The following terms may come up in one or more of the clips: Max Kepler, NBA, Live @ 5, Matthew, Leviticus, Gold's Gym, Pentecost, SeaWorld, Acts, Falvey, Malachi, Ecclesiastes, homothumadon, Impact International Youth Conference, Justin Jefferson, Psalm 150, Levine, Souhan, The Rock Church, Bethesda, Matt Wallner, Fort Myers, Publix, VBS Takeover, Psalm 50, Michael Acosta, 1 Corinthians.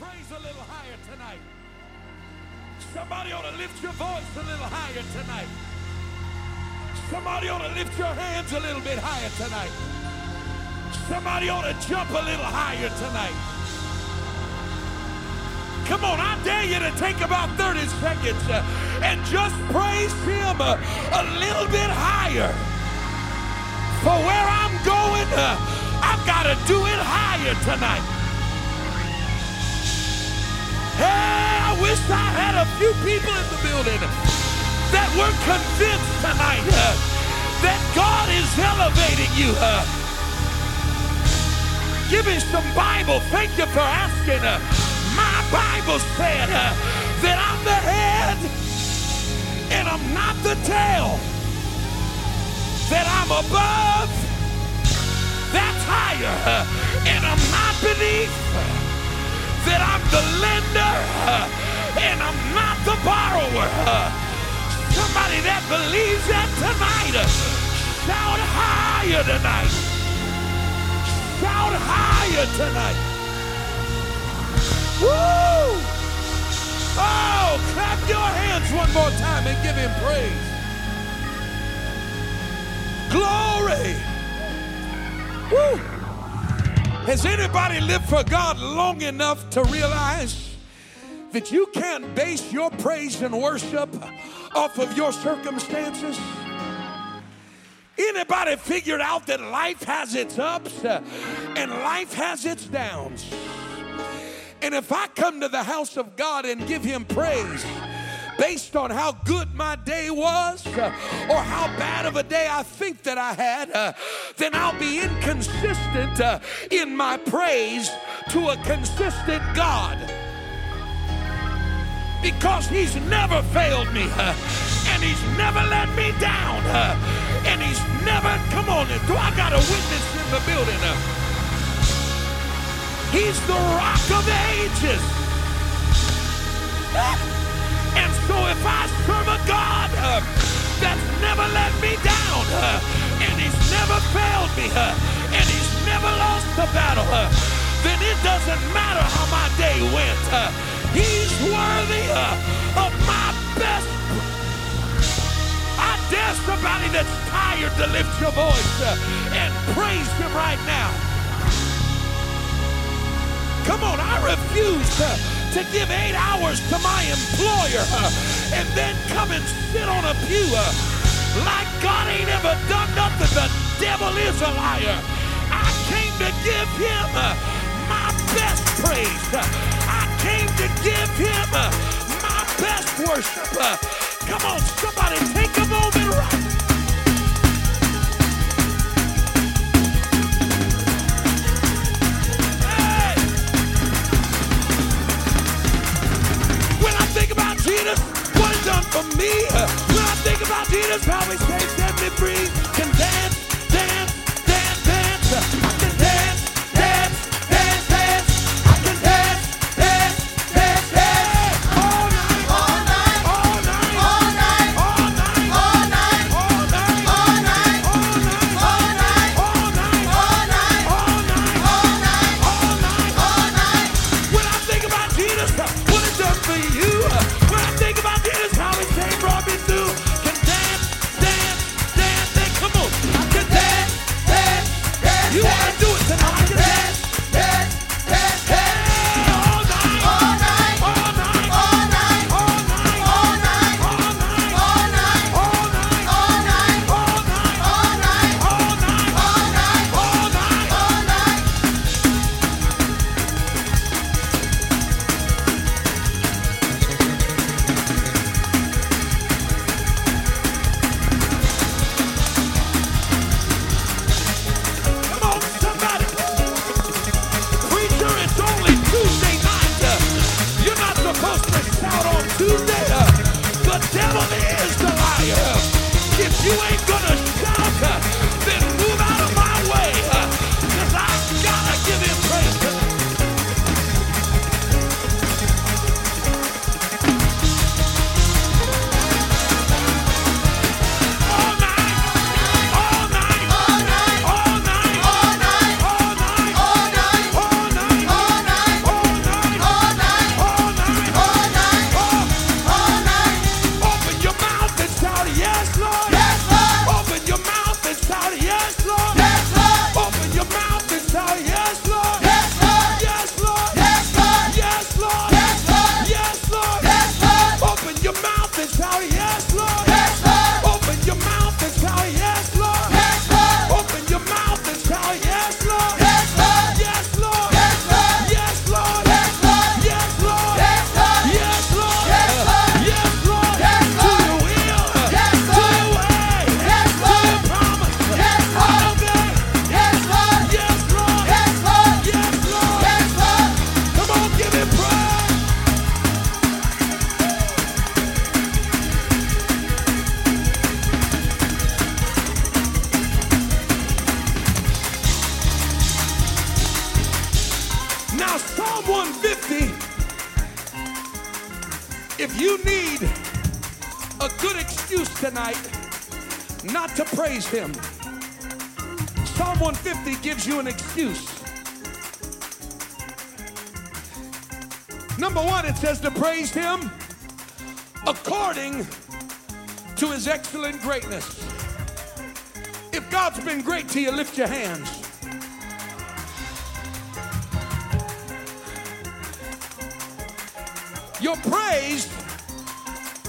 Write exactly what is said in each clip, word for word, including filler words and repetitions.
praise a little higher tonight? Somebody ought to lift your voice a little higher tonight. Somebody ought to lift your hands a little bit higher tonight. Somebody ought to jump a little higher tonight. Come on, I dare you to take about thirty seconds uh, and just praise him uh, a little bit higher. For where I'm going, uh, I've got to do it higher tonight. Hey, I wish I had a few people in the building that were convinced tonight uh, that God is elevating you. Uh, give me some Bible. Thank you for asking. Uh, My Bible said uh, that I'm the head and I'm not the tail. That I'm above, that's higher, uh, and I'm not beneath. That I'm the lender uh, and I'm not the borrower. Uh, somebody that believes that tonight, uh, shout higher tonight. Shout higher tonight. Woo! Oh, clap your hands one more time and give him praise. Glory! Woo! Has anybody lived for God long enough to realize that you can't base your praise and worship off of your circumstances? Anybody figured out that life has its ups and life has its downs? And if I come to the house of God and give him praise based on how good my day was uh, or how bad of a day I think that I had, uh, then I'll be inconsistent uh, in my praise to a consistent God. Because he's never failed me uh, and he's never let me down uh, and he's never, come on, do I got a witness in the building? Uh, He's the rock of ages. And so if I serve a God uh, that's never let me down, uh, and he's never failed me, uh, and he's never lost the battle, uh, then it doesn't matter how my day went. Uh, he's worthy uh, of my best. I dare somebody that's tired to lift your voice uh, and praise him right now. Come on, I refuse to, to give eight hours to my employer uh, and then come and sit on a pew uh, like God ain't ever done nothing. The devil is a liar. I came to give him uh, my best praise. Uh, I came to give him uh, my best worship. Uh, come on, somebody take a moment right. Jesus, what he's done for me. When I think about Jesus, how he saved, set me free. Can dance, dance, dance, dance. I can dance, dance, dance, dance. I can dance, dance, dance, dance. All night, all night, all night, all night, all night, all night, all night, all night, all night, all night, all night, all night, all night, all night, all night, all night. When I think about Jesus, what he's done for you. Think about this, how he came, brought me through. Can dance, dance, dance, they Now, Psalm one fifty, if you need a good excuse tonight not to praise him, Psalm one fifty gives you an excuse. Number one, it says to praise him according to his excellent greatness. If God's been great to you, lift your hands. Your praise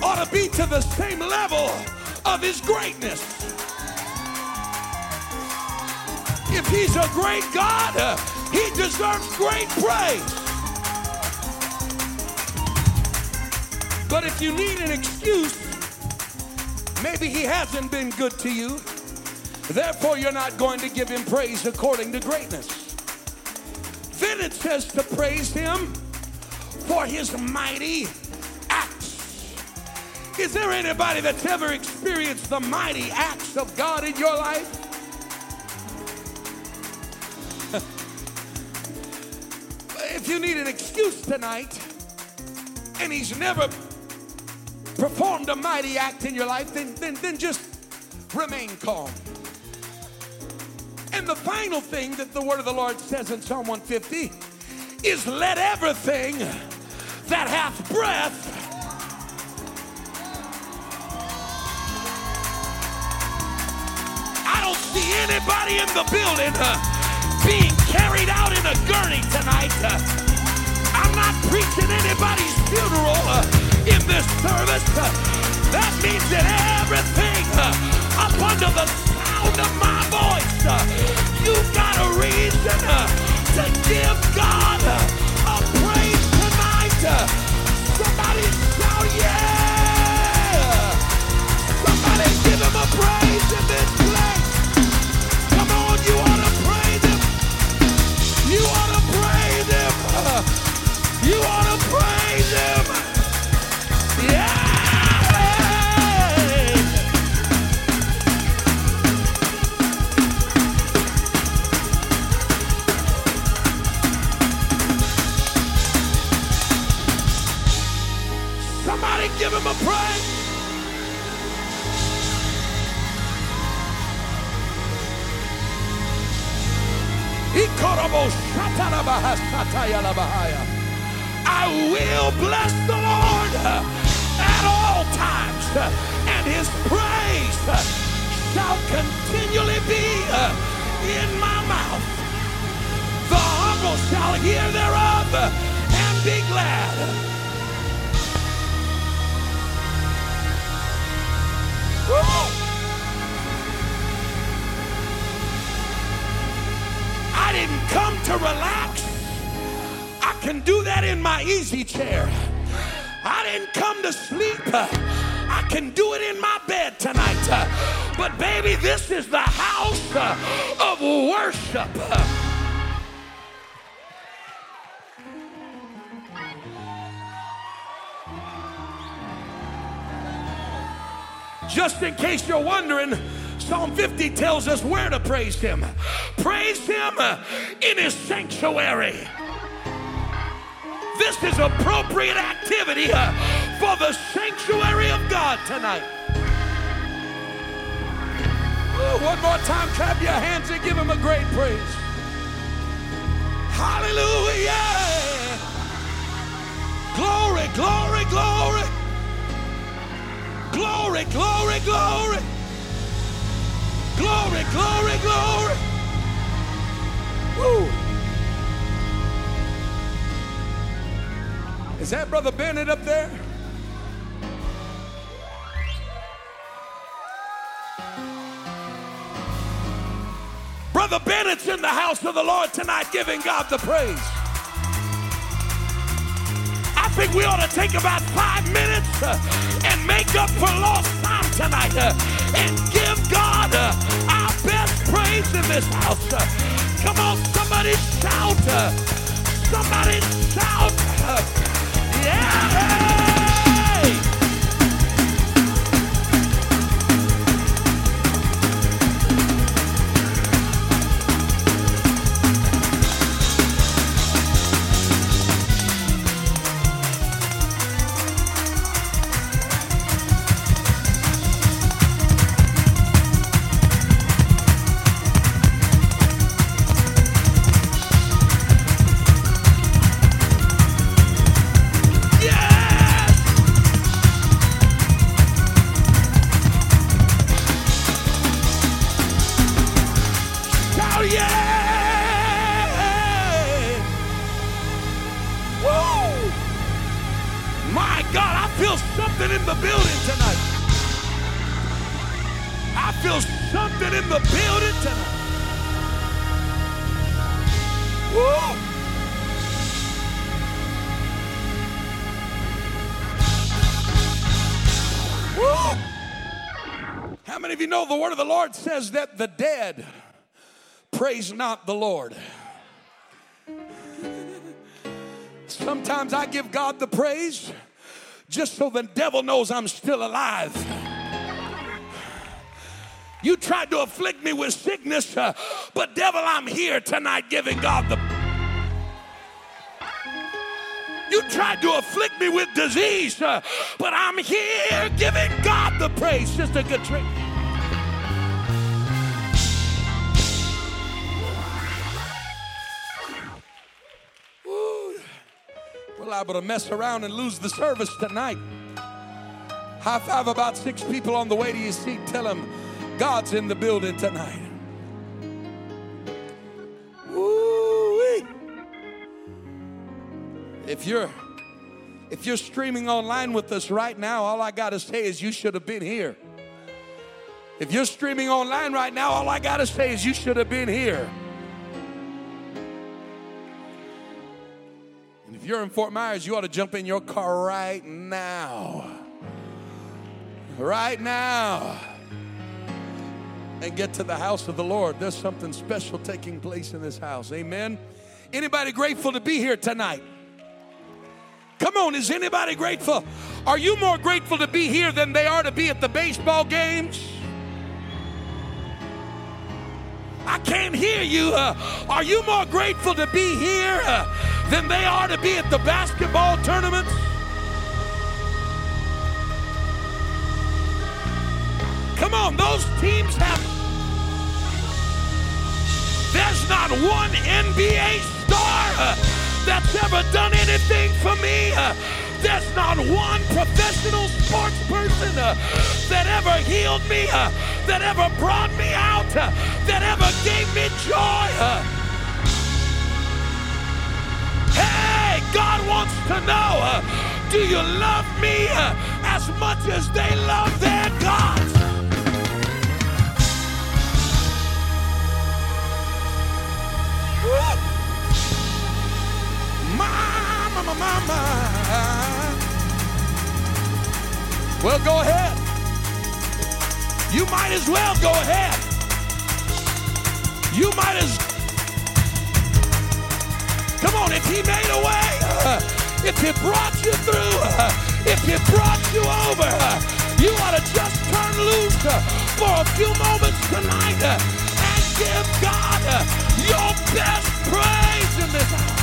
ought to be to the same level of his greatness. If he's a great God, uh, he deserves great praise. But if you need an excuse, maybe he hasn't been good to you. Therefore, you're not going to give him praise according to greatness. Then it says to praise him for his mighty acts. Is there anybody that's ever experienced the mighty acts of God in your life? If you need an excuse tonight, and he's never performed a mighty act in your life, then, then, then just remain calm. And the final thing that the word of the Lord says in Psalm one fifty is, let everything that hath breath I don't see anybody in the building uh, being carried out in a gurney tonight. uh, I'm not preaching anybody's funeral uh, in this service. Uh, that means that everything uh, up under the sound of my voice, uh, you got a reason uh, to give God uh, a praise tonight. Uh, somebody shout yeah! Somebody give him a praise in this place. Come on, you ought to praise him. You ought to praise him. Uh, you ought to praise him. Yeah! Somebody give him a praise. I will bless the Lord at all times, and his praise shall continually be in my mouth. The humble shall hear thereof and be glad. Woo! I didn't come to relax. I can do that in my easy chair. I didn't come to sleep. I can do it in my bed tonight. But baby, this is the house of worship. Just in case you're wondering, Psalm fifty tells us where to praise him. Praise him in his sanctuary. This is appropriate activity for the sanctuary of God tonight. Ooh, one more time, clap your hands and give him a great praise. Hallelujah! Glory, glory, glory. Glory, glory, glory. Glory, glory, glory. Woo. Is that Brother Bennett up there? Brother Bennett's in the house of the Lord tonight giving God the praise. I think we ought to take about five minutes uh, and make up for lost time tonight uh, and give God uh, our best praise in this house. Uh, come on, somebody shout. Uh, somebody shout. Uh, yeah. Hey. feel something in the building tonight. I feel something in the building tonight. Whoa. Whoa. How many of you know the word of the Lord says that the dead praise not the Lord? Sometimes I give God the praise just so the devil knows I'm still alive. You tried to afflict me with sickness, uh, but devil, I'm here tonight giving God the. You tried to afflict me with disease, uh, but I'm here giving God the praise. Sister Katrina. Liable to mess around and lose the service tonight. High five about six people on the way to your seat. Tell them God's in the building tonight. Woo-wee. If you're if you're streaming online with us right now, all I gotta say is you should have been here. If you're streaming online right now, all I gotta say is you should have been here. You're in Fort Myers, you ought to jump in your car right now. Right now. And get to the house of the Lord. There's something special taking place in this house. Amen. Anybody grateful to be here tonight? Come on, is anybody grateful? Are you more grateful to be here than they are to be at the baseball games? I can't hear you. Uh, are you more grateful to be here uh, than they are to be at the basketball tournaments? Come on, those teams have... There's not one N B A star uh, that's ever done anything for me. Uh, There's not one professional sports person uh, that ever healed me, uh, that ever brought me out, uh, that ever gave me joy. Uh. Hey, God wants to know, uh, do you love me uh, as much as they love their God? Woo! My, my, my, my, my. Well, go ahead. You might as well go ahead. You might as... Come on, if he made a way, uh, if he brought you through, uh, if he brought you over, uh, you ought to just turn loose uh, for a few moments tonight uh, and give God uh, your best praise in this hour.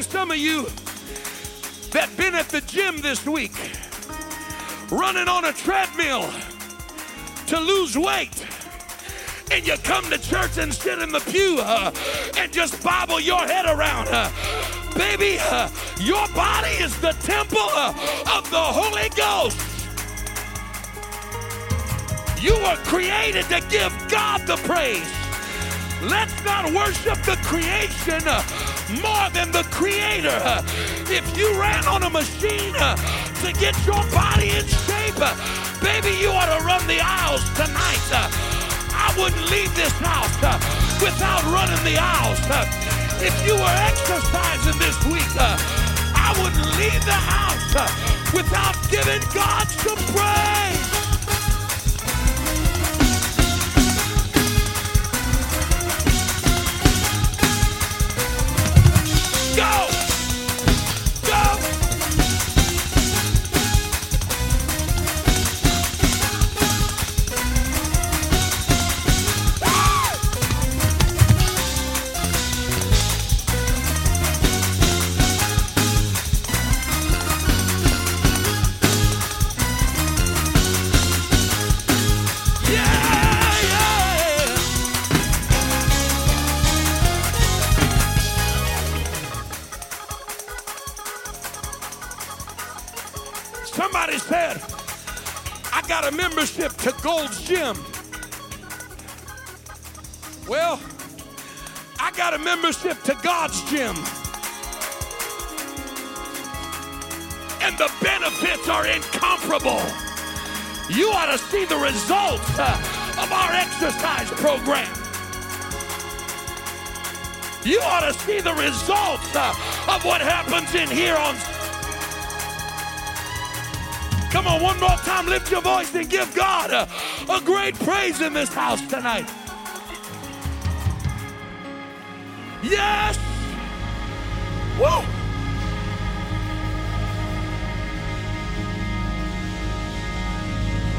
Some of you that been at the gym this week, running on a treadmill to lose weight, and you come to church and sit in the pew uh, and just bobble your head around. Uh, baby, uh, your body is the temple uh, of the Holy Ghost. You were created to give God the praise. Let's not worship the creation uh, more than the Creator. Uh, if you ran on a machine uh, to get your body in shape, uh, baby, you ought to run the aisles tonight. Uh, I wouldn't leave this house uh, without running the aisles. Uh, if you were exercising this week, uh, I wouldn't leave the house uh, without giving God some praise. Go! To Gold's Gym. Well, I got a membership to God's Gym. And the benefits are incomparable. You ought to see the results uh, of our exercise program. You ought to see the results uh, of what happens in here on Sunday. Come on, one more time, lift your voice and give God a, a great praise in this house tonight. Yes! Woo!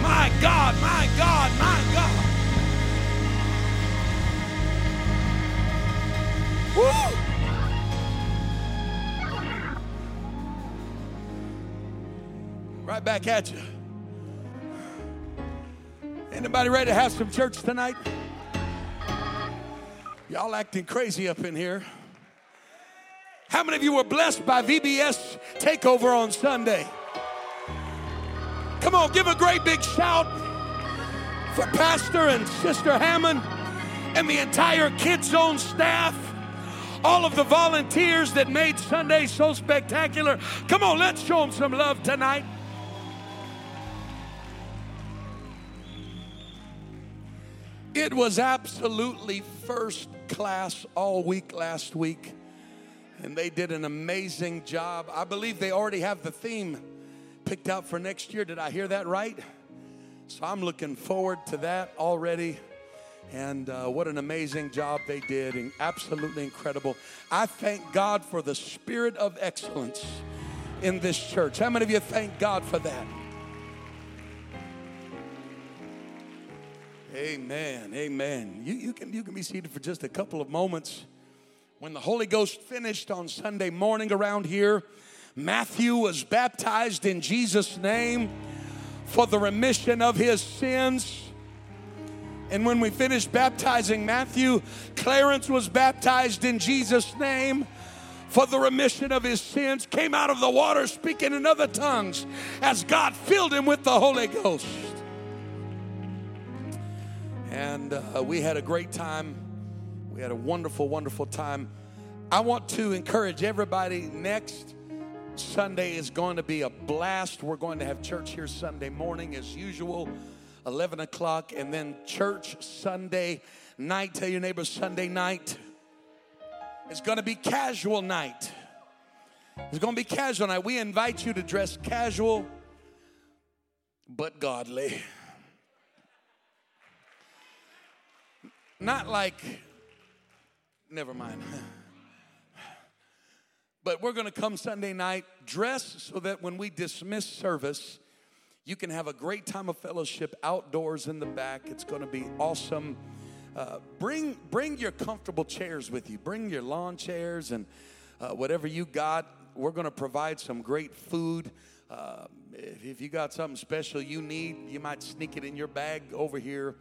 My God, my God, my God. Woo! Right back at you. Anybody ready to have some church tonight? Y'all acting crazy up in here. How many of you were blessed by V B S Takeover on Sunday? Come on, give a great big shout for Pastor and Sister Hammond and the entire Kids Zone staff. All of the volunteers that made Sunday so spectacular. Come on, let's show them some love tonight. It was absolutely first class all week last week, and they did an amazing job. I believe they already have the theme picked out for next year. Did I hear that right? So I'm looking forward to that already, and uh, what an amazing job they did, and absolutely incredible. I thank God for the spirit of excellence in this church. How many of you thank God for that? Amen, amen. You, you, can, you can be seated for just a couple of moments. When the Holy Ghost finished on Sunday morning around here, Matthew was baptized in Jesus' name for the remission of his sins. And when we finished baptizing Matthew, Clarence was baptized in Jesus' name for the remission of his sins, came out of the water speaking in other tongues as God filled him with the Holy Ghost. And uh, we had a great time. We had a wonderful, wonderful time. I want to encourage everybody, next Sunday is going to be a blast. We're going to have church here Sunday morning as usual, eleven o'clock, and then church Sunday night. Tell your neighbor, Sunday night. It's going to be casual night. It's going to be casual night. We invite you to dress casual but godly. Not like, never mind. But we're going to come Sunday night dressed so that when we dismiss service, you can have a great time of fellowship outdoors in the back. It's going to be awesome. Uh, bring bring your comfortable chairs with you. Bring your lawn chairs and uh, whatever you got. We're going to provide some great food. Uh, if, if you got something special you need, you might sneak it in your bag over here.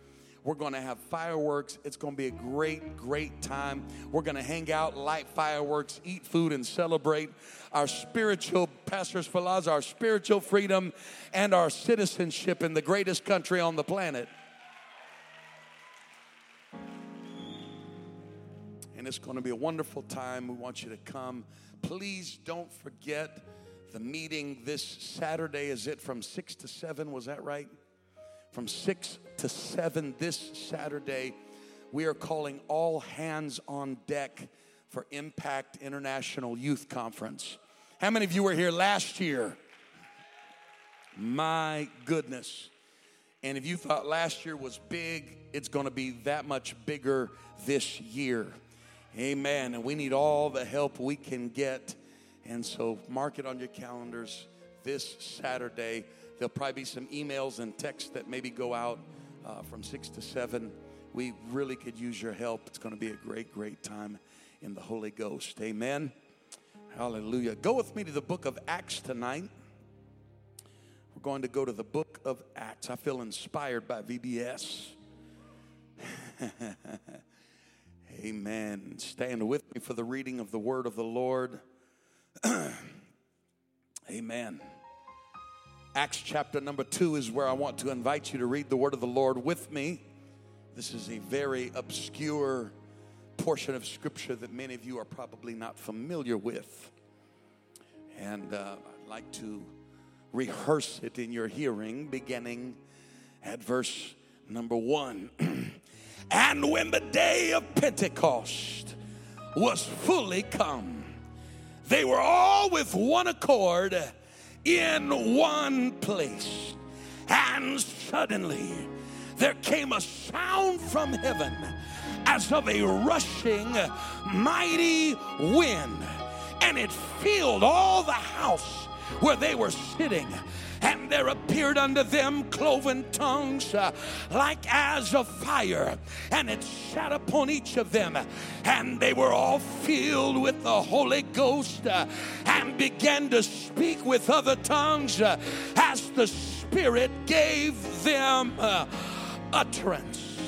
We're going to have fireworks. It's going to be a great, great time. We're going to hang out, light fireworks, eat food, and celebrate our spiritual, Pastors Falaz, our spiritual freedom and our citizenship in the greatest country on the planet. And it's going to be a wonderful time. We want you to come. Please don't forget the meeting this Saturday. Is it from six to seven? Was that right? From six to seven this Saturday, we are calling all hands on deck for Impact International Youth Conference. How many of you were here last year? My goodness. And if you thought last year was big, it's going to be that much bigger this year. Amen. And we need all the help we can get. And so mark it on your calendars this Saturday. There'll probably be some emails and texts that maybe go out uh, from six to seven. We really could use your help. It's going to be a great, great time in the Holy Ghost. Amen. Hallelujah. Go with me to the book of Acts tonight. We're going to go to the book of Acts. I feel inspired by V B S. Amen. Stand with me for the reading of the word of the Lord. Amen. Acts chapter number two is where I want to invite you to read the word of the Lord with me. This is a very obscure portion of scripture that many of you are probably not familiar with. And uh, I'd like to rehearse it in your hearing, beginning at verse number one. And when the day of Pentecost was fully come, they were all with one accord in one place, and suddenly there came a sound from heaven as of a rushing mighty wind, and it filled all the house where they were sitting. And there appeared unto them cloven tongues uh, like as of fire, and it sat upon each of them. And they were all filled with the Holy Ghost uh, and began to speak with other tongues uh, as the Spirit gave them uh, utterance.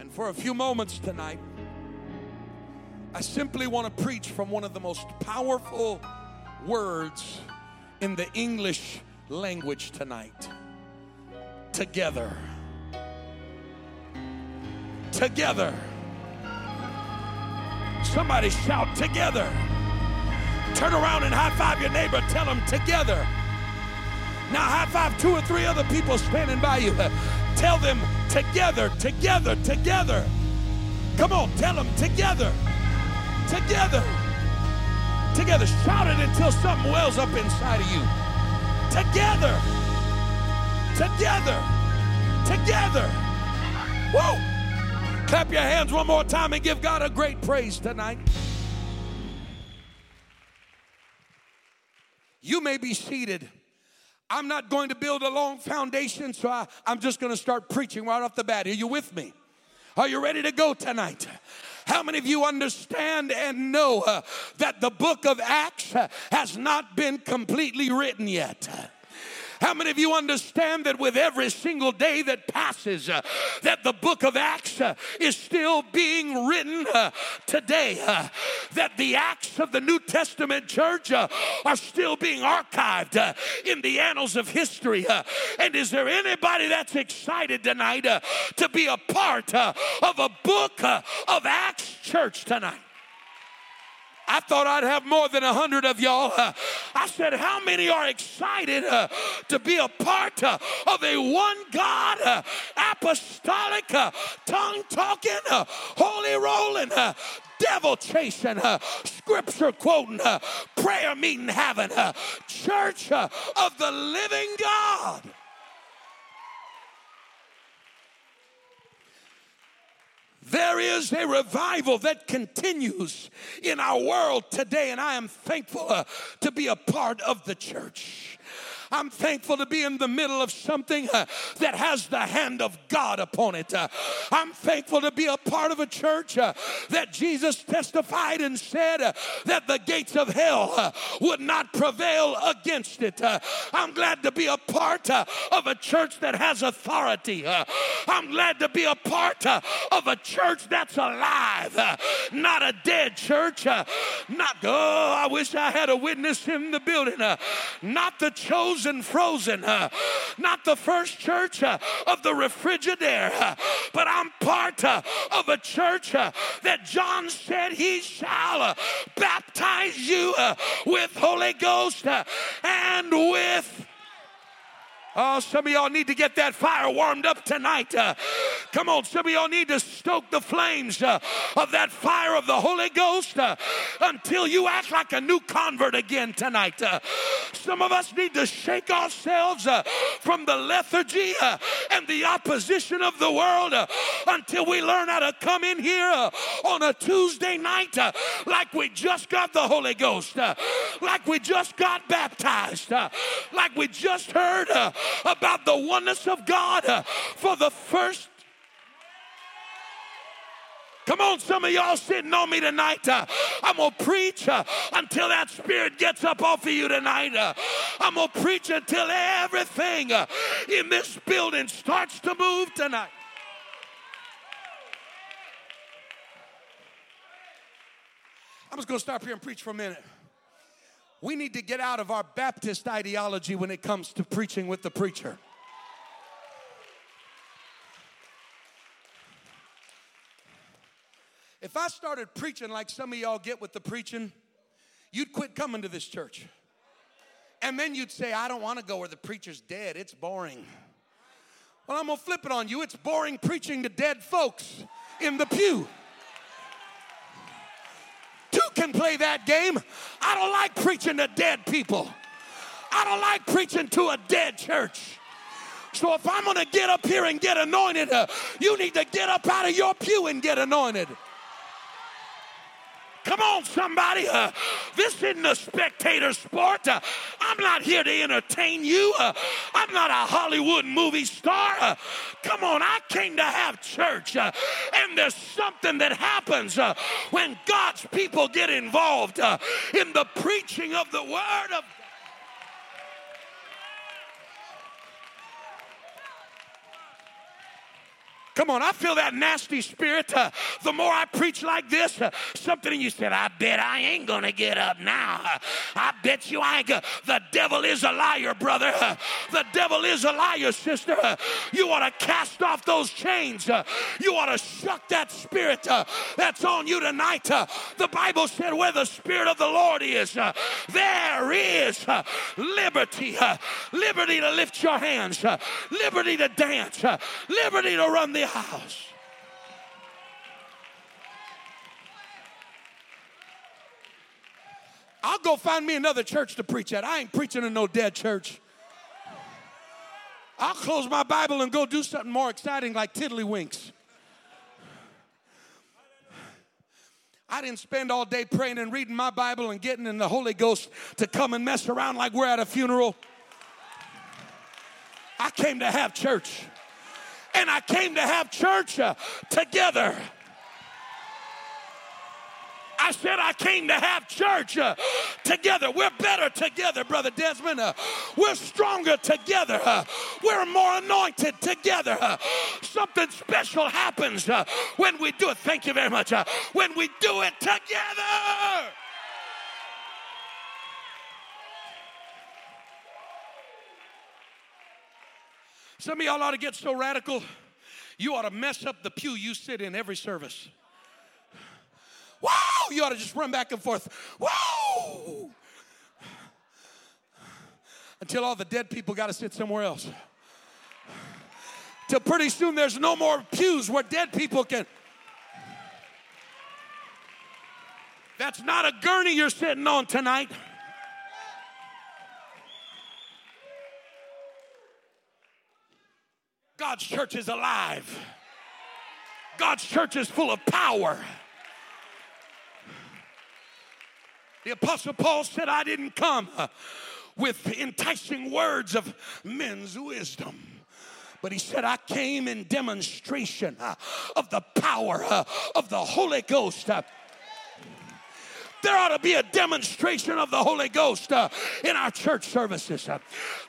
And for a few moments tonight, I simply want to preach from one of the most powerful words in the English language tonight. Together. Together. Somebody shout together. Turn around and high five your neighbor. Tell them together. Now high five two or three other people standing by you. Tell them together, together, together. Come on, tell them together. Together. Together, shout it until something wells up inside of you. Together, together, together. Woo! Clap your hands one more time and give God a great praise tonight. You may be seated. I'm not going to build a long foundation, so I, I'm just going to start preaching right off the bat. Are you with me? Are you ready to go tonight? How many of you understand and know uh, that the book of Acts uh, has not been completely written yet? How many of you understand that with every single day that passes, uh, that the book of Acts uh, is still being written uh, today? Uh, that the Acts of the New Testament church uh, are still being archived uh, in the annals of history? Uh, and is there anybody that's excited tonight uh, to be a part uh, of a book uh, of Acts church tonight? I thought I'd have more than a hundred of y'all. Uh, I said, how many are excited uh, to be a part uh, of a one-God, uh, apostolic, uh, tongue-talking, uh, holy-rolling, uh, devil-chasing, uh, scripture-quoting, uh, prayer-meeting having, uh, church uh, of the living God? There is a revival that continues in our world today, and I am thankful uh, to be a part of the church. I'm thankful to be in the middle of something uh, that has the hand of God upon it. Uh, I'm thankful to be a part of a church uh, that Jesus testified and said uh, that the gates of hell uh, would not prevail against it. Uh, I'm glad to be a part uh, of a church that has authority. Uh, I'm glad to be a part uh, of a church that's alive, uh, not a dead church. Uh, not, oh, I wish I had a witness in the building. Uh, not the chosen frozen, uh, not the first church uh, of the refrigerator, uh, but I'm part uh, of a church uh, that John said he shall uh, baptize you uh, with Holy Ghost uh, and with. Oh, some of y'all need to get that fire warmed up tonight. Uh, come on, some of y'all need to stoke the flames uh, of that fire of the Holy Ghost uh, until you act like a new convert again tonight. Uh, some of us need to shake ourselves uh, from the lethargy uh, and the opposition of the world uh, until we learn how to come in here uh, on a Tuesday night uh, like we just got the Holy Ghost, uh, like we just got baptized, uh, like we just heard uh, about the oneness of God uh, for the first. Come on, some of y'all sitting on me tonight. Uh, I'm going to preach uh, until that spirit gets up off of you tonight. Uh, I'm going to preach until everything uh, in this building starts to move tonight. I'm just going to stop here and preach for a minute. We need to get out of our Baptist ideology when it comes to preaching with the preacher. If I started preaching like some of y'all get with the preaching, you'd quit coming to this church. And then you'd say, I don't want to go where the preacher's dead. It's boring. Well, I'm going to flip it on you. It's boring preaching to dead folks in the pew. Can play that game. I don't like preaching to dead people. I don't like preaching to a dead church. So if I'm going to get up here and get anointed, uh, you need to get up out of your pew and get anointed. Come on, somebody. Uh, this isn't a spectator sport. Uh, I'm not here to entertain you. Uh, I'm not a Hollywood movie star. Uh, come on, I came to have church. Uh, and there's something that happens uh, when God's people get involved uh, in the preaching of the Word of God. Come on, I feel that nasty spirit. Uh, the more I preach like this, uh, something in you said, I bet I ain't going to get up now. Uh, I bet you I ain't going to. The devil is a liar, brother. Uh, the devil is a liar, sister. Uh, you ought to cast off those chains. Uh, you ought to shuck that spirit uh, that's on you tonight. Uh, the Bible said where the Spirit of the Lord is, uh, there is uh, liberty. Uh, liberty to lift your hands. Uh, liberty to dance. Uh, liberty to run the house. I'll go find me another church to preach at. I ain't preaching in no dead church. I'll close my Bible and go do something more exciting like tiddlywinks. I didn't spend all day praying and reading my Bible and getting in the Holy Ghost to come and mess around like we're at a funeral. I came to have church. And I came to have church uh, together. I said I came to have church uh, together. We're better together, Brother Desmond. Uh, we're stronger together. Uh, we're more anointed together. Uh, something special happens uh, when we do it. Thank you very much. Uh, when we do it together. Some of y'all ought to get so radical, you ought to mess up the pew you sit in every service. Wow! You ought to just run back and forth. Wow! Until all the dead people got to sit somewhere else. Till pretty soon there's no more pews where dead people can. That's not a gurney you're sitting on tonight. God's church is alive. God's church is full of power. The Apostle Paul said, I didn't come with enticing words of men's wisdom. But he said, I came in demonstration uh, of the power uh, of the Holy Ghost. Uh, There ought to be a demonstration of the Holy Ghost uh, in our church services. Uh,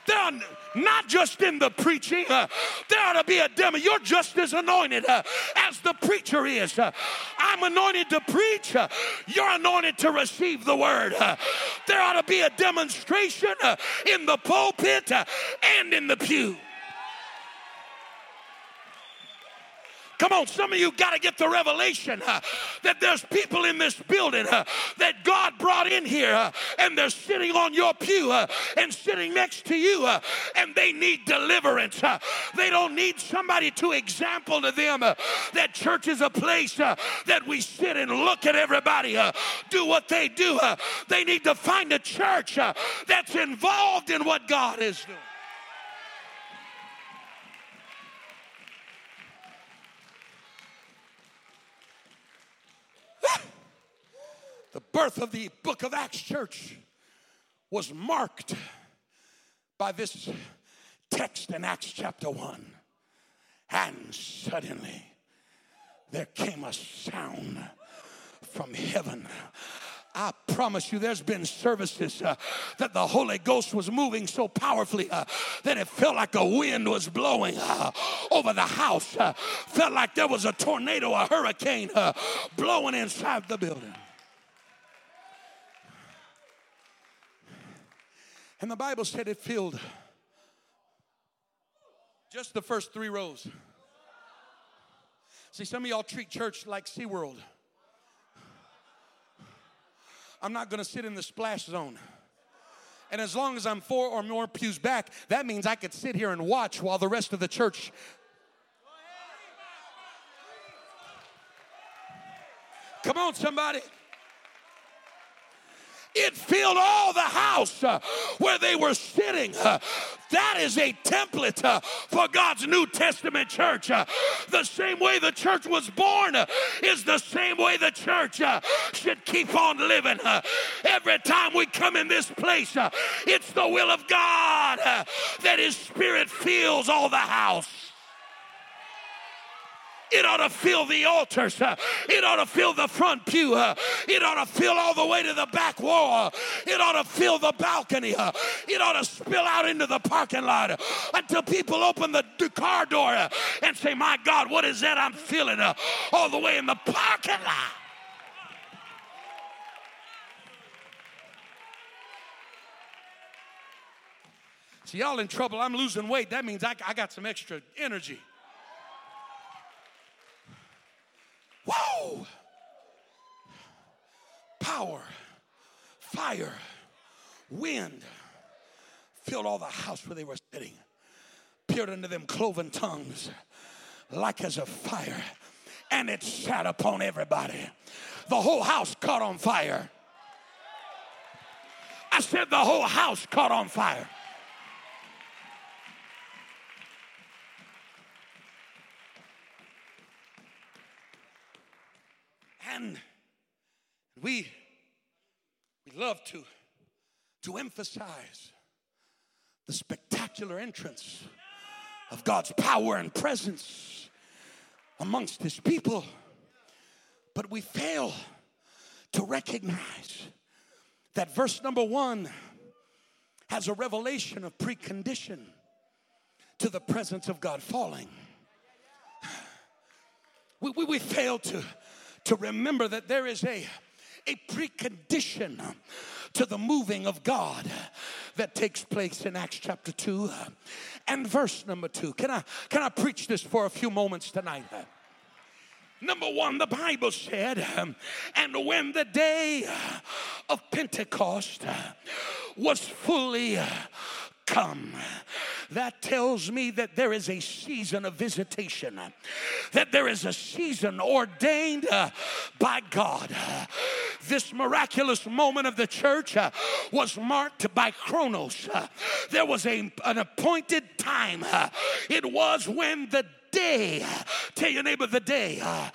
there are n- not just in the preaching. Uh, there ought to be a demo. You're just as anointed uh, as the preacher is. Uh, I'm anointed to preach. Uh, you're anointed to receive the word. Uh, there ought to be a demonstration uh, in the pulpit uh, and in the pew. Come on, some of you got to get the revelation uh, that there's people in this building uh, that God brought in here uh, and they're sitting on your pew uh, and sitting next to you uh, and they need deliverance. Uh, they don't need somebody to example to them uh, that church is a place uh, that we sit and look at everybody uh, do what they do. Uh, they need to find a church uh, that's involved in what God is doing. The birth of the book of Acts church was marked by this text in Acts chapter one. And suddenly there came a sound from heaven. I promise you there's been services uh, that the Holy Ghost was moving so powerfully uh, that it felt like a wind was blowing uh, over the house. Uh, felt like there was a tornado, a hurricane uh, blowing inside the building. And the Bible said it filled just the first three rows. See, some of y'all treat church like SeaWorld. I'm not going to sit in the splash zone. And as long as I'm four or more pews back, that means I could sit here and watch while the rest of the church. Come on, somebody. It filled all the house uh, where they were sitting. Uh, that is a template uh, for God's New Testament church. Uh, the same way the church was born uh, is the same way the church uh, should keep on living. Uh, every time we come in this place, uh, it's the will of God uh, that His Spirit fills all the house. It ought to fill the altars. Uh, it ought to fill the front pew. Uh, it ought to fill all the way to the back wall. Uh, it ought to fill the balcony. Uh, it ought to spill out into the parking lot uh, until people open the, the car door uh, and say, my God, what is that I'm feeling uh, all the way in the parking lot? See, y'all in trouble. I'm losing weight. That means I, I got some extra energy. Whoa! Power, fire, wind filled all the house where they were sitting. Peered into them cloven tongues like as a fire. And it sat upon everybody. The whole house caught on fire. I said the whole house caught on fire. And we we love to, to emphasize the spectacular entrance of God's power and presence amongst His people. But we fail to recognize that verse number one has a revelation of precondition to the presence of God falling. We, we, we fail to... to remember that there is a, a precondition to the moving of God that takes place in Acts chapter two and verse number two. Can I, can I preach this for a few moments tonight? Number one, the Bible said, and when the day of Pentecost was fully come. That tells me that there is a season of visitation, that there is a season ordained uh, by God. This miraculous moment of the church uh, was marked by chronos. Uh, there was a, an appointed time. Uh, it was when the day, tell your neighbor the day, uh,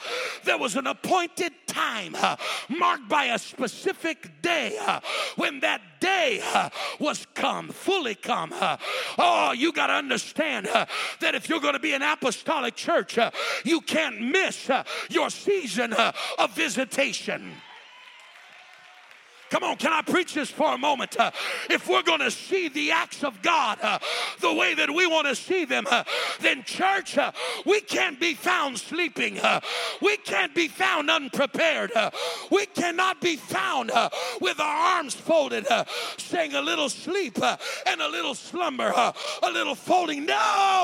there was an appointed time uh, marked by a specific day uh, when that day uh, was come, fully come. Uh, oh, you got to understand uh, that if you're going to be an apostolic church, uh, you can't miss uh, your season uh, of visitation. Come on, can I preach this for a moment? Uh, if we're going to see the acts of God uh, the way that we want to see them, uh, then church, uh, we can't be found sleeping. Uh, we can't be found unprepared. Uh, we cannot be found uh, with our arms folded, uh, saying a little sleep uh, and a little slumber, uh, a little folding. No!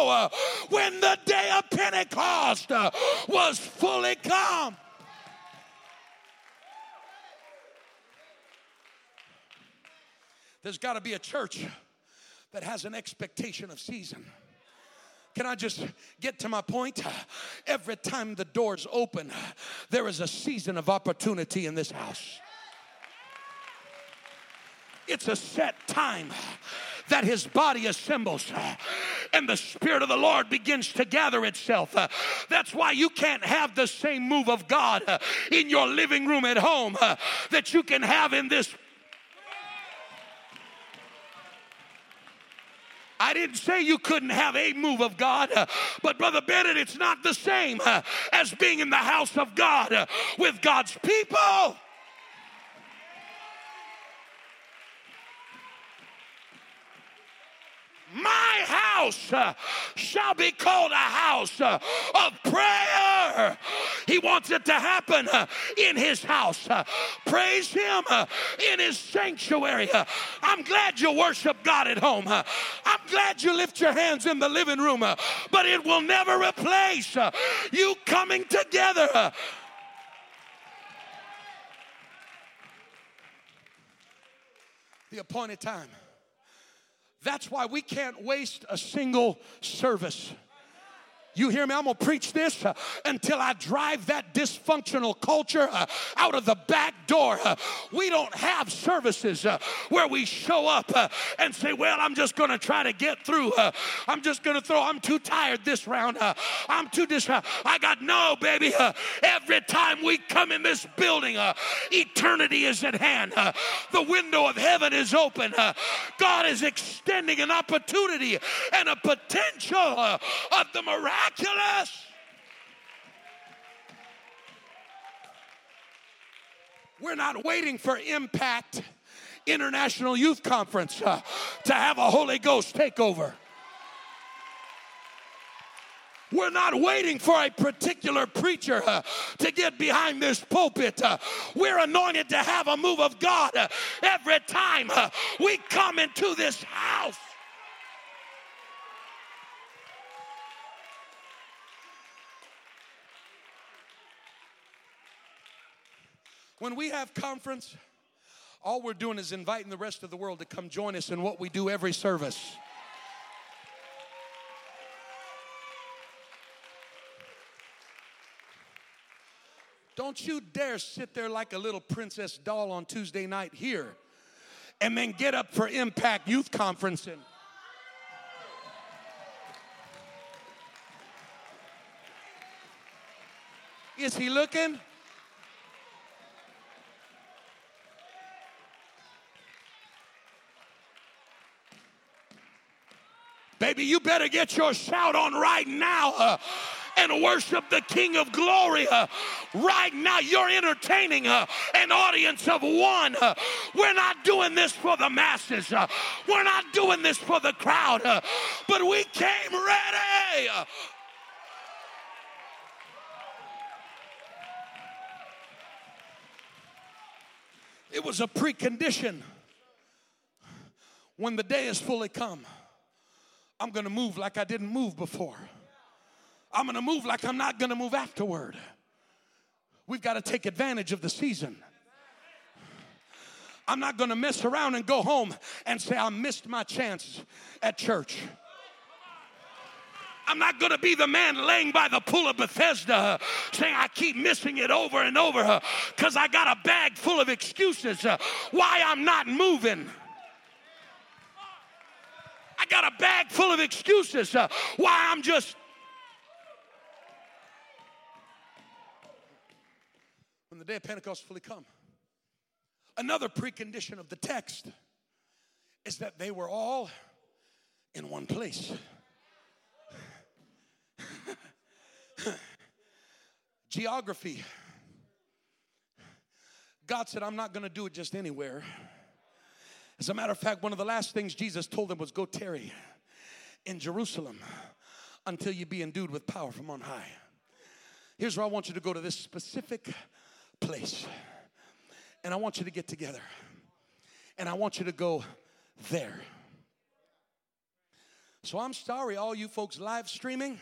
Uh, when the day of Pentecost uh, was fully come. There's got to be a church that has an expectation of season. Can I just get to my point? Every time the doors open, there is a season of opportunity in this house. It's a set time that his body assembles and the Spirit of the Lord begins to gather itself. Uh, that's why you can't have the same move of God uh, in your living room at home uh, that you can have in this. I didn't say you couldn't have a move of God, uh, but Brother Bennett, it's not the same uh, as being in the house of God uh, with God's people. My house uh, shall be called a house uh, of prayer. He wants it to happen uh, in his house. Uh, praise him uh, in his sanctuary. Uh, I'm glad you worship God at home. Uh, I'm glad you lift your hands in the living room, uh, but it will never replace uh, you coming together. Uh, the appointed time. That's why we can't waste a single service. You hear me? I'm going to preach this uh, until I drive that dysfunctional culture uh, out of the back door. Uh, we don't have services uh, where we show up uh, and say, well, I'm just going to try to get through. Uh, I'm just going to throw. I'm too tired this round. Uh, I'm too dis. I got no, baby. Uh, every time we come in this building, uh, eternity is at hand. Uh, the window of heaven is open. Uh, God is extending an opportunity and a potential uh, of the miraculous. We're not waiting for Impact International Youth Conference uh, to have a Holy Ghost takeover. We're not waiting for a particular preacher uh, to get behind this pulpit. Uh, we're anointed to have a move of God uh, every time uh, we come into this house. When we have conference, all we're doing is inviting the rest of the world to come join us in what we do every service. Don't you dare sit there like a little princess doll on Tuesday night here and then get up for Impact Youth Conference and is he looking? Baby, you better get your shout on right now uh, and worship the King of Glory. Uh, right now, you're entertaining uh, an audience of one. Uh, we're not doing this for the masses. Uh, we're not doing this for the crowd. Uh, but we came ready. Uh, it was a precondition. When the day is fully come, I'm going to move like I didn't move before. I'm going to move like I'm not going to move afterward. We've got to take advantage of the season. I'm not going to mess around and go home and say, I missed my chance at church. I'm not going to be the man laying by the pool of Bethesda uh, saying I keep missing it over and over because uh, I got a bag full of excuses uh, why I'm not moving. I got a bag full of excuses uh, why I'm just. when the day of Pentecost fully come. Another precondition of the text is that they were all in one place. Geography. God said, I'm not going to do it just anywhere. As a matter of fact, one of the last things Jesus told them was, go tarry in Jerusalem until you be endued with power from on high. Here's where I want you to go, to this specific place. And I want you to get together. And I want you to go there. So I'm sorry, all you folks live streaming.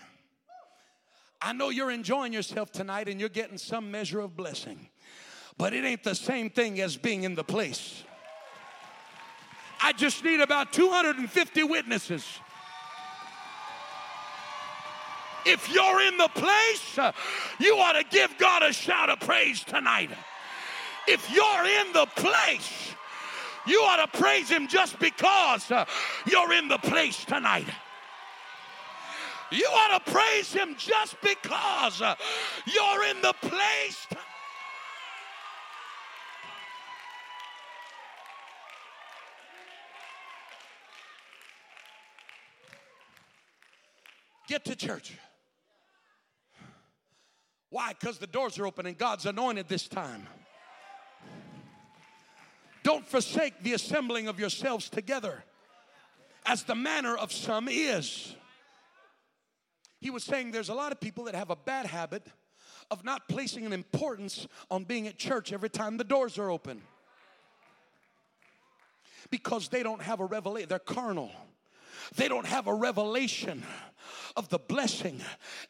I know you're enjoying yourself tonight and you're getting some measure of blessing. But it ain't the same thing as being in the place. I just need about two hundred fifty witnesses. If you're in the place, you ought to give God a shout of praise tonight. If you're in the place, you ought to praise him just because you're in the place tonight. You ought to praise him just because you're in the place tonight. Get to church. Why? Because the doors are open and God's anointed this time. Don't forsake the assembling of yourselves together, as the manner of some is. He was saying there's a lot of people that have a bad habit of not placing an importance on being at church every time the doors are open, because they don't have a revelation. They're carnal. They don't have a revelation of the blessing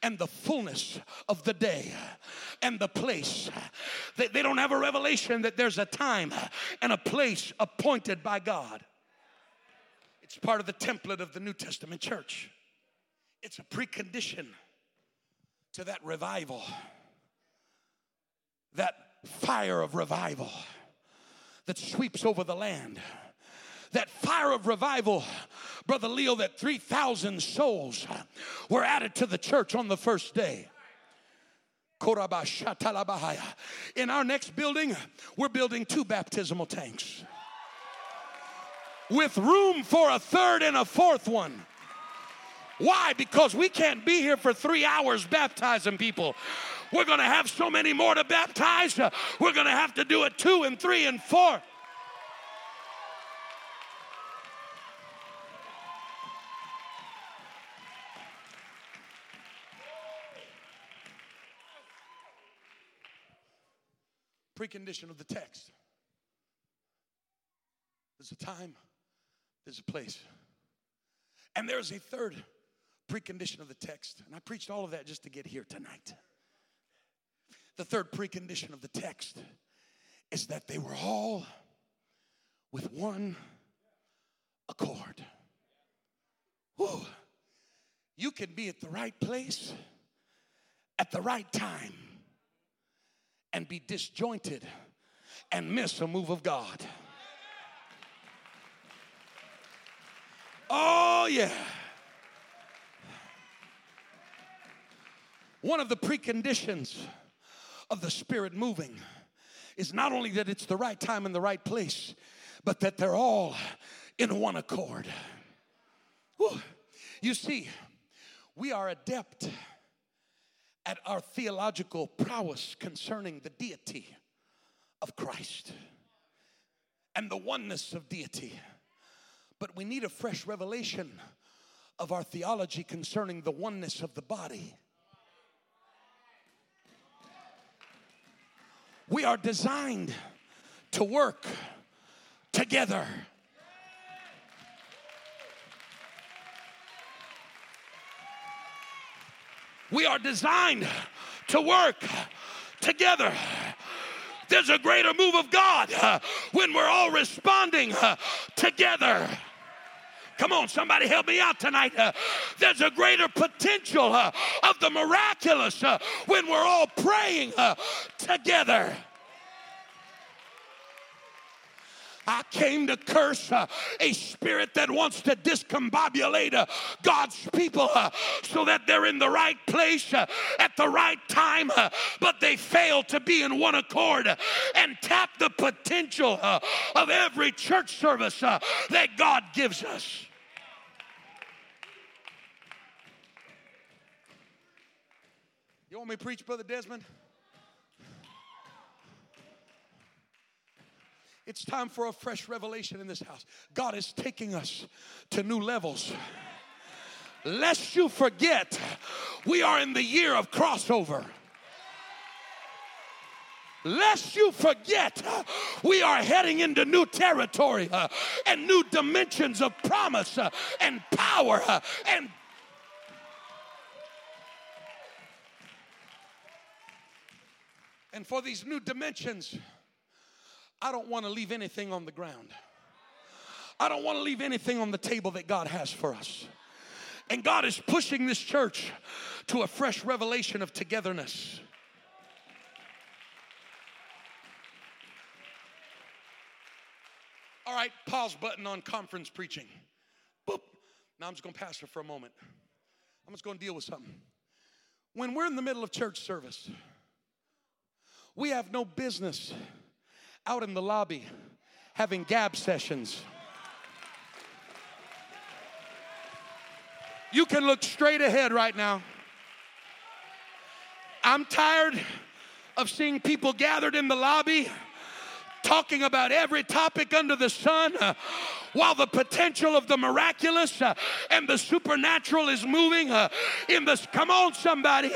and the fullness of the day and the place. They, they don't have a revelation that there's a time and a place appointed by God. It's part of the template of the New Testament church. It's a precondition to that revival, that fire of revival that sweeps over the land. That fire of revival, Brother Leo, that three thousand souls were added to the church on the first day. In our next building, we're building two baptismal tanks, with room for a third and a fourth one. Why? Because we can't be here for three hours baptizing people. We're going to have so many more to baptize. We're going to have to do it two and three and four. Precondition of the text. There's a time, there's a place. And there's a third precondition of the text. And I preached all of that just to get here tonight. The third precondition of the text is that they were all with one accord. Woo. You can be at the right place at the right time and be disjointed and miss a move of God. Oh, yeah. One of the preconditions of the Spirit moving is not only that it's the right time and the right place, but that they're all in one accord. Woo. You see, we are adept at our theological prowess concerning the deity of Christ and the oneness of deity. But we need a fresh revelation of our theology concerning the oneness of the body. We are designed to work together. We are designed to work together. There's a greater move of God uh, when we're all responding uh, together. Come on, somebody help me out tonight. Uh, there's a greater potential uh, of the miraculous uh, when we're all praying uh, together. I came to curse uh, a spirit that wants to discombobulate uh, God's people uh, so that they're in the right place uh, at the right time, uh, but they fail to be in one accord uh, and tap the potential uh, of every church service uh, that God gives us. You want me to preach, Brother Desmond? It's time for a fresh revelation in this house. God is taking us to new levels. Lest you forget, we are in the year of crossover. Lest you forget, we are heading into new territory uh, and new dimensions of promise uh, and power uh, and And for these new dimensions, I don't want to leave anything on the ground. I don't want to leave anything on the table that God has for us. And God is pushing this church to a fresh revelation of togetherness. All right, pause button on conference preaching. Boop. Now I'm just going to pastor for a moment. I'm just going to deal with something. When we're in the middle of church service, we have no business out in the lobby having gab sessions. You can look straight ahead right now. I'm tired of seeing people gathered in the lobby talking about every topic under the sun, uh, while the potential of the miraculous uh, and the supernatural is moving uh, in this. Come on, somebody.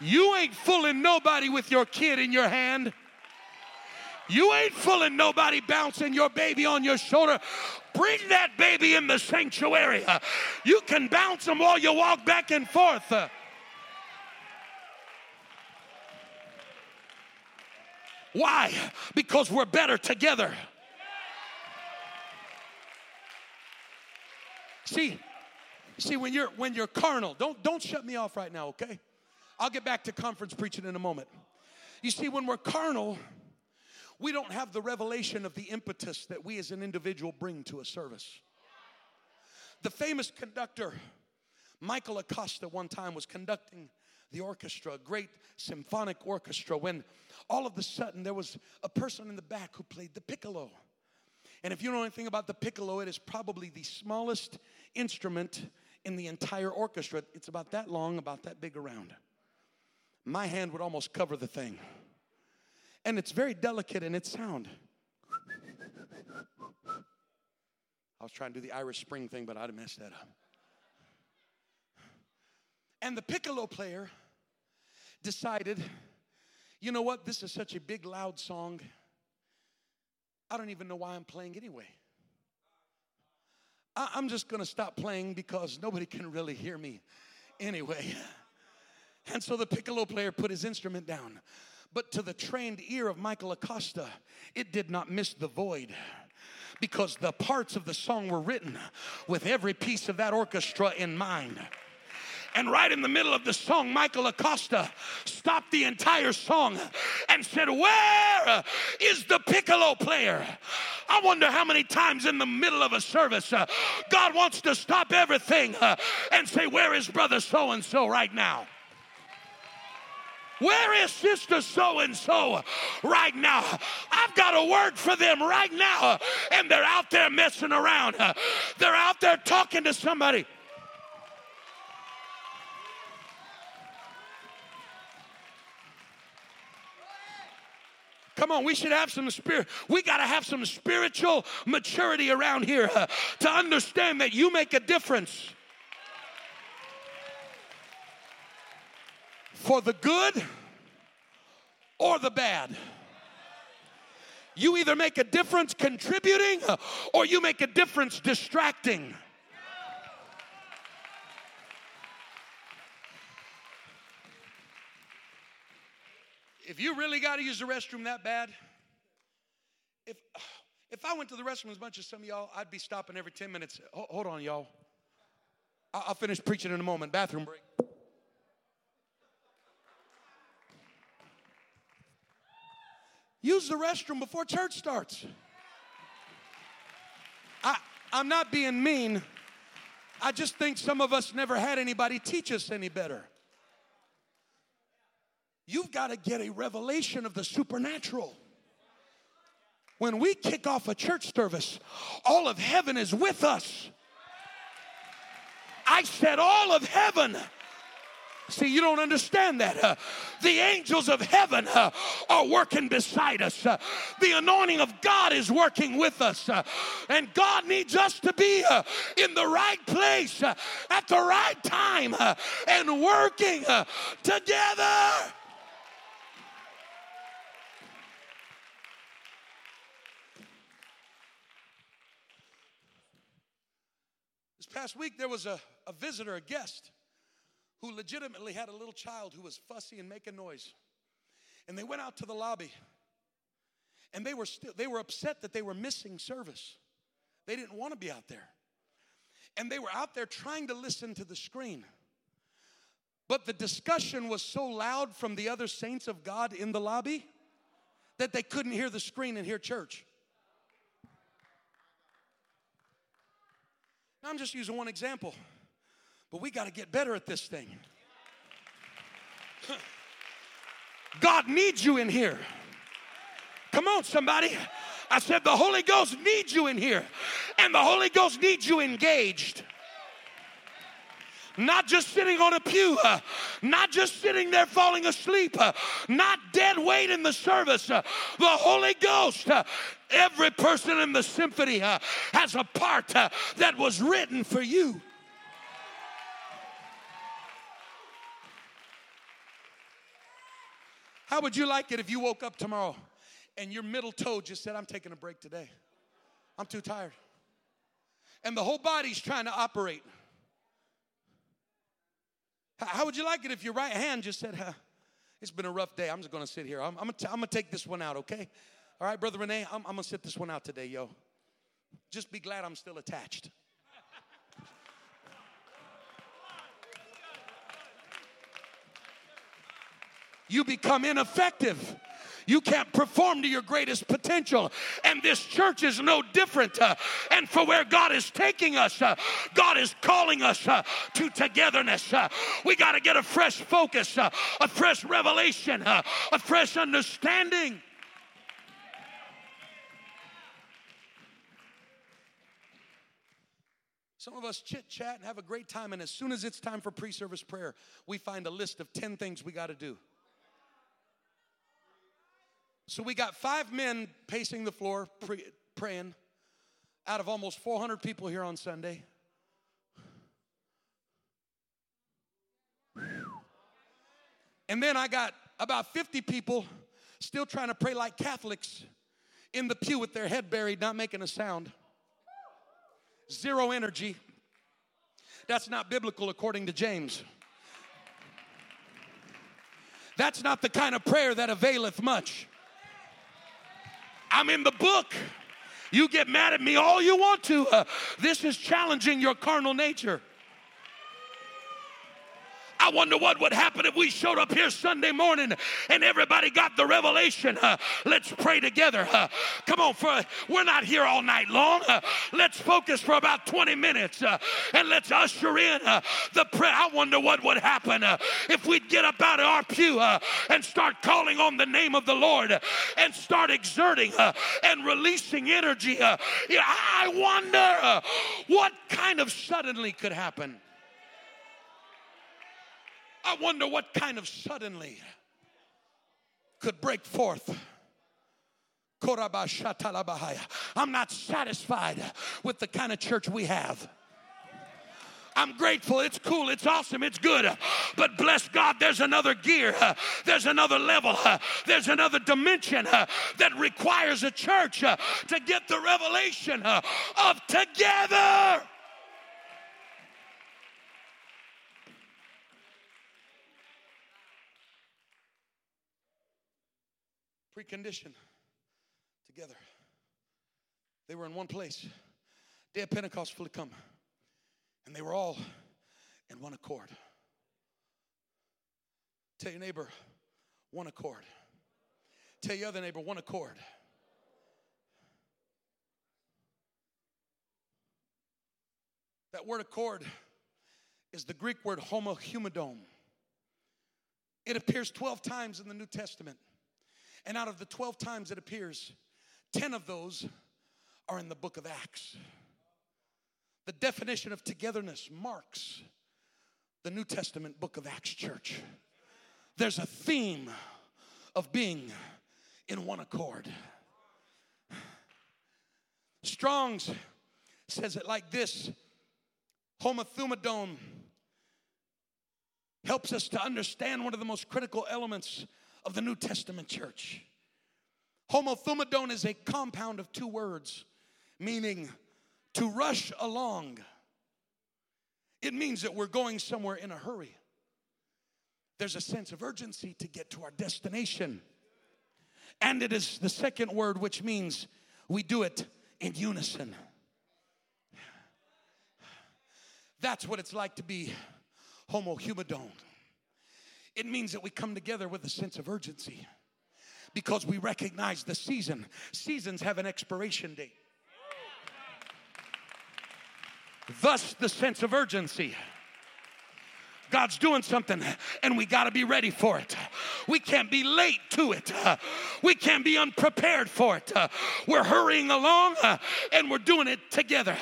You ain't fooling nobody with your kid in your hand. You ain't fooling nobody bouncing your baby on your shoulder. Bring that baby in the sanctuary. Uh, you can bounce them while you walk back and forth. Uh, why? Because we're better together. See, see when you're when you're carnal, don't don't shut me off right now, okay? I'll get back to conference preaching in a moment. You see, when we're carnal, we don't have the revelation of the impetus that we as an individual bring to a service. The famous conductor, Michael Acosta, one time was conducting the orchestra, a great symphonic orchestra, when all of a sudden there was a person in the back who played the piccolo. And if you know anything about the piccolo, it is probably the smallest instrument in the entire orchestra. It's about that long, about that big around. My hand would almost cover the thing. And it's very delicate in its sound. I was trying to do the Irish Spring thing, but I'd have messed that up. And the piccolo player decided, you know what? This is such a big, loud song. I don't even know why I'm playing anyway. I- I'm just going to stop playing because nobody can really hear me anyway. And so the piccolo player put his instrument down. But to the trained ear of Michael Acosta, it did not miss the void, because the parts of the song were written with every piece of that orchestra in mind. And right in the middle of the song, Michael Acosta stopped the entire song and said, "Where is the piccolo player?" I wonder how many times in the middle of a service, uh, God wants to stop everything uh, and say, "Where is brother so-and-so right now? Where is sister so-and-so right now? I've got a word for them right now." And they're out there messing around. They're out there talking to somebody. Come on, we should have some spirit. We got to have some spiritual maturity around here uh, to understand that you make a difference. For the good or the bad. You either make a difference contributing or you make a difference distracting. If you really got to use the restroom that bad, if if I went to the restroom as much as some of y'all, I'd be stopping every ten minutes. Hold on, y'all. I'll finish preaching in a moment. Bathroom break. Use the restroom before church starts. I, I'm not being mean. I just think some of us never had anybody teach us any better. You've got to get a revelation of the supernatural. When we kick off a church service, all of heaven is with us. I said all of heaven. See, you don't understand that. Uh, the angels of heaven uh, are working beside us. Uh, the anointing of God is working with us. Uh, and God needs us to be uh, in the right place uh, at the right time uh, and working uh, together. This past week, there was a, a visitor, a guest, who legitimately had a little child who was fussy and making noise. And they went out to the lobby. And they were still they were upset that they were missing service. They didn't want to be out there. And they were out there trying to listen to the screen. But the discussion was so loud from the other saints of God in the lobby that they couldn't hear the screen and hear church. Now, I'm just using one example. But we got to get better at this thing. God needs you in here. Come on, somebody. I said the Holy Ghost needs you in here. And the Holy Ghost needs you engaged. Not just sitting on a pew. Uh, not just sitting there falling asleep. Uh, not dead weight in the service. Uh, the Holy Ghost. Uh, every person in the symphony uh, has a part uh, that was written for you. How would you like it if you woke up tomorrow and your middle toe just said, I'm taking a break today. I'm too tired. And the whole body's trying to operate. How would you like it if your right hand just said, huh, it's been a rough day. I'm just going to sit here. I'm, I'm going to take this one out, okay? All right, Brother Renee, I'm, I'm going to sit this one out today, yo. Just be glad I'm still attached. You become ineffective. You can't perform to your greatest potential. And this church is no different. Uh, and for where God is taking us, uh, God is calling us uh, to togetherness. Uh, we got to get a fresh focus, uh, a fresh revelation, uh, a fresh understanding. Some of us chit-chat and have a great time, and as soon as it's time for pre-service prayer, we find a list of ten things we got to do. So we got five men pacing the floor, pre- praying, out of almost four hundred people here on Sunday. And then I got about fifty people still trying to pray like Catholics in the pew with their head buried, not making a sound. Zero energy. That's not biblical according to James. That's not the kind of prayer that availeth much. I'm in the book. You get mad at me all you want to. Uh, this is challenging your carnal nature. I wonder what would happen if we showed up here Sunday morning and everybody got the revelation. Uh, let's pray together. Uh, come on, for, we're not here all night long. Uh, let's focus for about twenty minutes uh, and let's usher in uh, the prayer. I wonder what would happen uh, if we'd get up out of our pew uh, and start calling on the name of the Lord uh, and start exerting uh, and releasing energy. Uh, I wonder uh, what kind of suddenly could happen. I wonder what kind of suddenly could break forth. I'm not satisfied with the kind of church we have. I'm grateful. It's cool. It's awesome. It's good. But bless God, there's another gear. There's another level. There's another dimension that requires a church to get the revelation of together. Precondition together. They were in one place. Day of Pentecost fully come. And they were all in one accord. Tell your neighbor, one accord. Tell your other neighbor, one accord. That word accord is the Greek word homothumadon. It appears twelve times in the New Testament. And out of the twelve times it appears, ten of those are in the book of Acts. The definition of togetherness marks the New Testament book of Acts, church. There's a theme of being in one accord. Strong's says it like this: homothumadon helps us to understand one of the most critical elements of the New Testament church. Homothumadon is a compound of two words, meaning to rush along. It means that we're going somewhere in a hurry. There's a sense of urgency to get to our destination. And it is the second word, which means we do it in unison. That's what it's like to be homothumadon. It means that we come together with a sense of urgency because we recognize the season. Seasons have an expiration date. Thus, the sense of urgency. God's doing something, and we got to be ready for it. We can't be late to it. We can't be unprepared for it. We're hurrying along, and we're doing it together.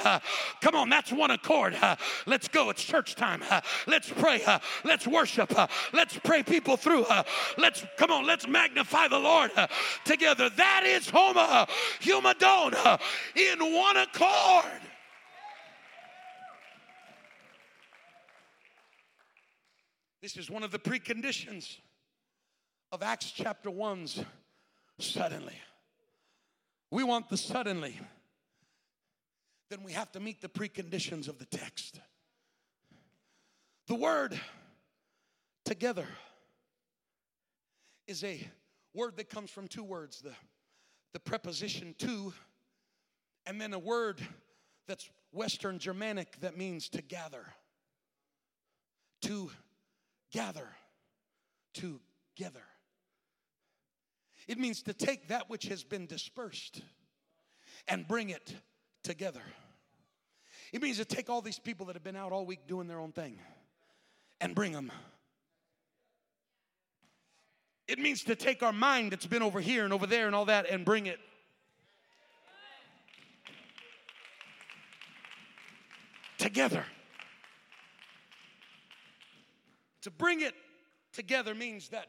Come on, that's one accord. Let's go. It's church time. Let's pray. Let's worship. Let's pray people through. Let's come on. Let's magnify the Lord together. That is homothumadon, in one accord. This is one of the preconditions of Acts chapter one's suddenly. We want the suddenly. Then we have to meet the preconditions of the text. The word together is a word that comes from two words. The, the preposition to, and then a word that's Western Germanic that means to gather. To gather together. It means to take that which has been dispersed and bring it together. It means to take all these people that have been out all week doing their own thing and bring them. It means to take our mind that's been over here and over there and all that and bring it. Together. To bring it together means that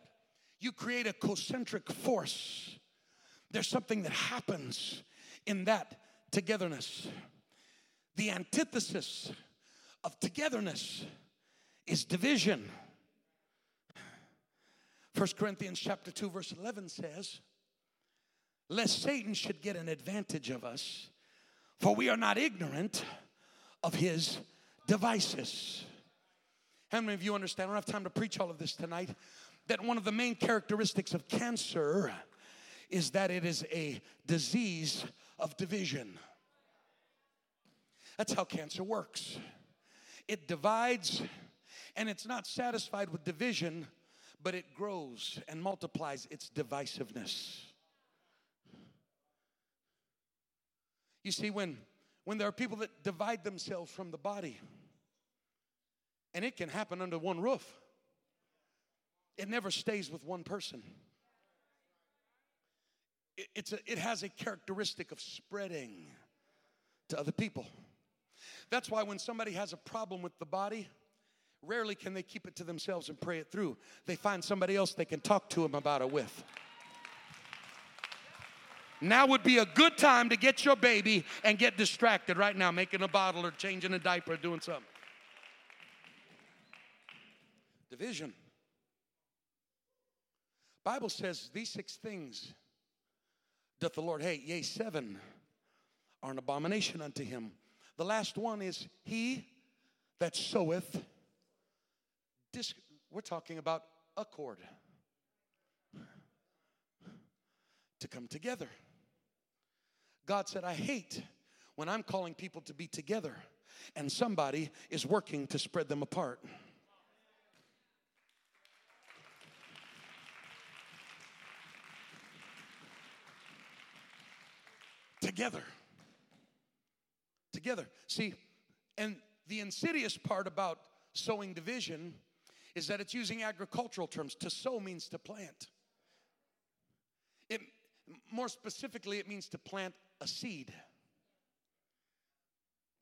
you create a concentric force. There's something that happens in that togetherness. The antithesis of togetherness is division. First Corinthians chapter two, verse eleven says, lest Satan should get an advantage of us, for we are not ignorant of his devices. How many of you understand? I don't have time to preach all of this tonight. That one of the main characteristics of cancer is that it is a disease of division. That's how cancer works. It divides, and it's not satisfied with division, but it grows and multiplies its divisiveness. You see, when, when there are people that divide themselves from the body, and it can happen under one roof. It never stays with one person. It, it's a, it has a characteristic of spreading to other people. That's why when somebody has a problem with the body, rarely can they keep it to themselves and pray it through. They find somebody else they can talk to them about it with. Now would be a good time to get your baby and get distracted right now, making a bottle or changing a diaper or doing something. Division. Bible says these six things doth the Lord hate, yea, seven are an abomination unto him. The last one is he that soweth dis- we're talking about accord. To come together. God said, I hate when I'm calling people to be together and somebody is working to spread them apart. Together. Together. See, and the insidious part about sowing division is that it's using agricultural terms. To sow means to plant. It, more specifically, it means to plant a seed.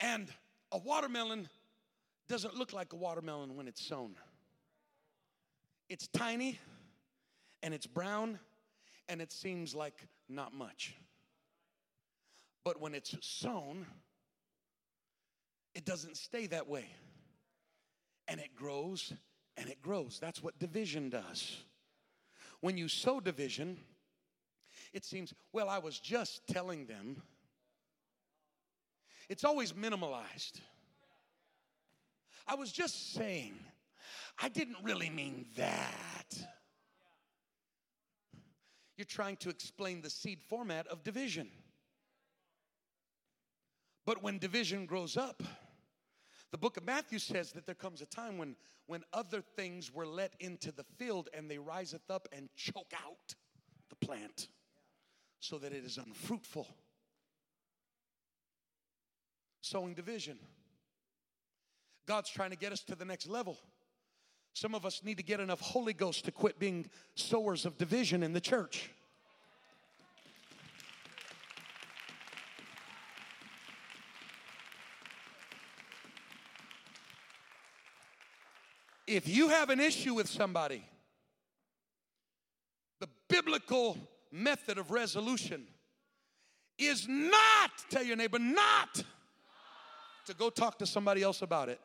And a watermelon doesn't look like a watermelon when it's sown. It's tiny, and it's brown, and it seems like not much. But when it's sown, it doesn't stay that way. And it grows, and it grows. That's what division does. When you sow division, it seems, well, I was just telling them. It's always minimalized. I was just saying, I didn't really mean that. You're trying to explain the seed format of division. But when division grows up, the book of Matthew says that there comes a time when, when other things were let into the field and they riseth up and choke out the plant so that it is unfruitful. Sowing division. God's trying to get us to the next level. Some of us need to get enough Holy Ghost to quit being sowers of division in the church. If you have an issue with somebody, the biblical method of resolution is not, tell your neighbor, not to go talk to somebody else about it.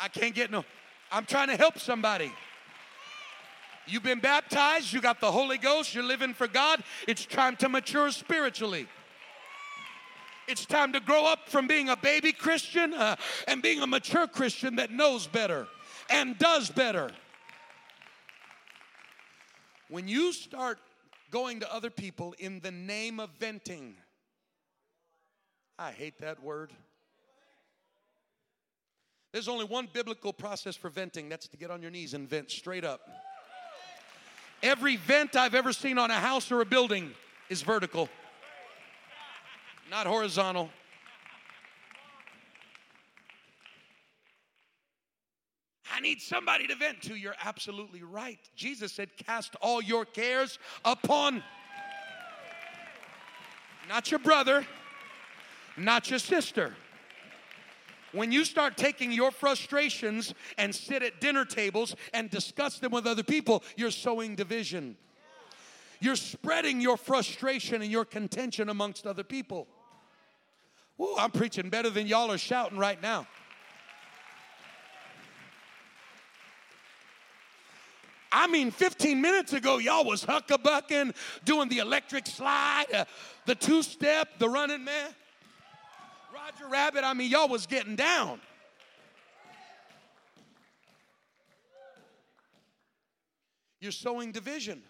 I can't get no, I'm trying to help somebody. You've been baptized, you got the Holy Ghost, you're living for God. It's time to mature spiritually. It's time to grow up from being a baby Christian uh, and being a mature Christian that knows better and does better. When you start going to other people in the name of venting, I hate that word. There's only one biblical process for venting. That's to get on your knees and vent straight up. Every vent I've ever seen on a house or a building is vertical. Not horizontal. I need somebody to vent to. You're absolutely right. Jesus said, cast all your cares upon. Not your brother. Not your sister. When you start taking your frustrations and sit at dinner tables and discuss them with other people, you're sowing division. You're spreading your frustration and your contention amongst other people. Woo, I'm preaching better than y'all are shouting right now. I mean, fifteen minutes ago, y'all was huckabucking, doing the electric slide, uh, the two-step, the running man, Roger Rabbit. I mean, y'all was getting down. You're sowing division.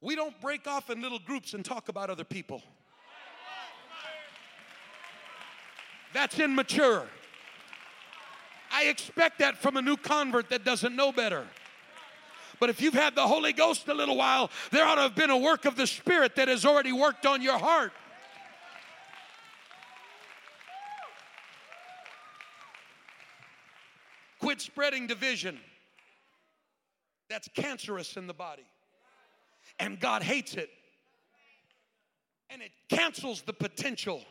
We don't break off in little groups and talk about other people. That's immature. I expect that from a new convert that doesn't know better. But if you've had the Holy Ghost a little while, there ought to have been a work of the Spirit that has already worked on your heart. Quit spreading division. That's cancerous in the body. And God hates it. And it cancels the potential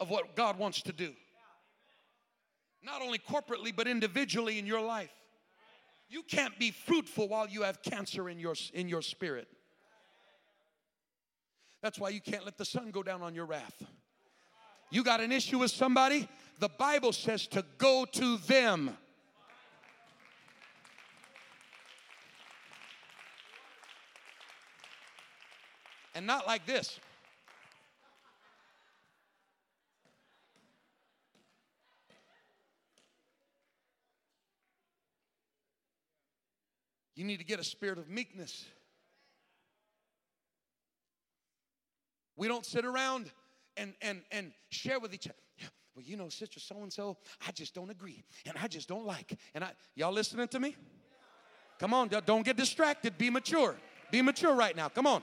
of what God wants to do. Not only corporately, but individually in your life. You can't be fruitful while you have cancer in your, in your spirit. That's why you can't let the sun go down on your wrath. You got an issue with somebody? The Bible says to go to them. And not like this. You need to get a spirit of meekness. We don't sit around and and and share with each other. Well, you know, sister so-and-so, I just don't agree. And I just don't like. And I, y'all listening to me? Come on, don't get distracted. Be mature. Be mature right now. Come on.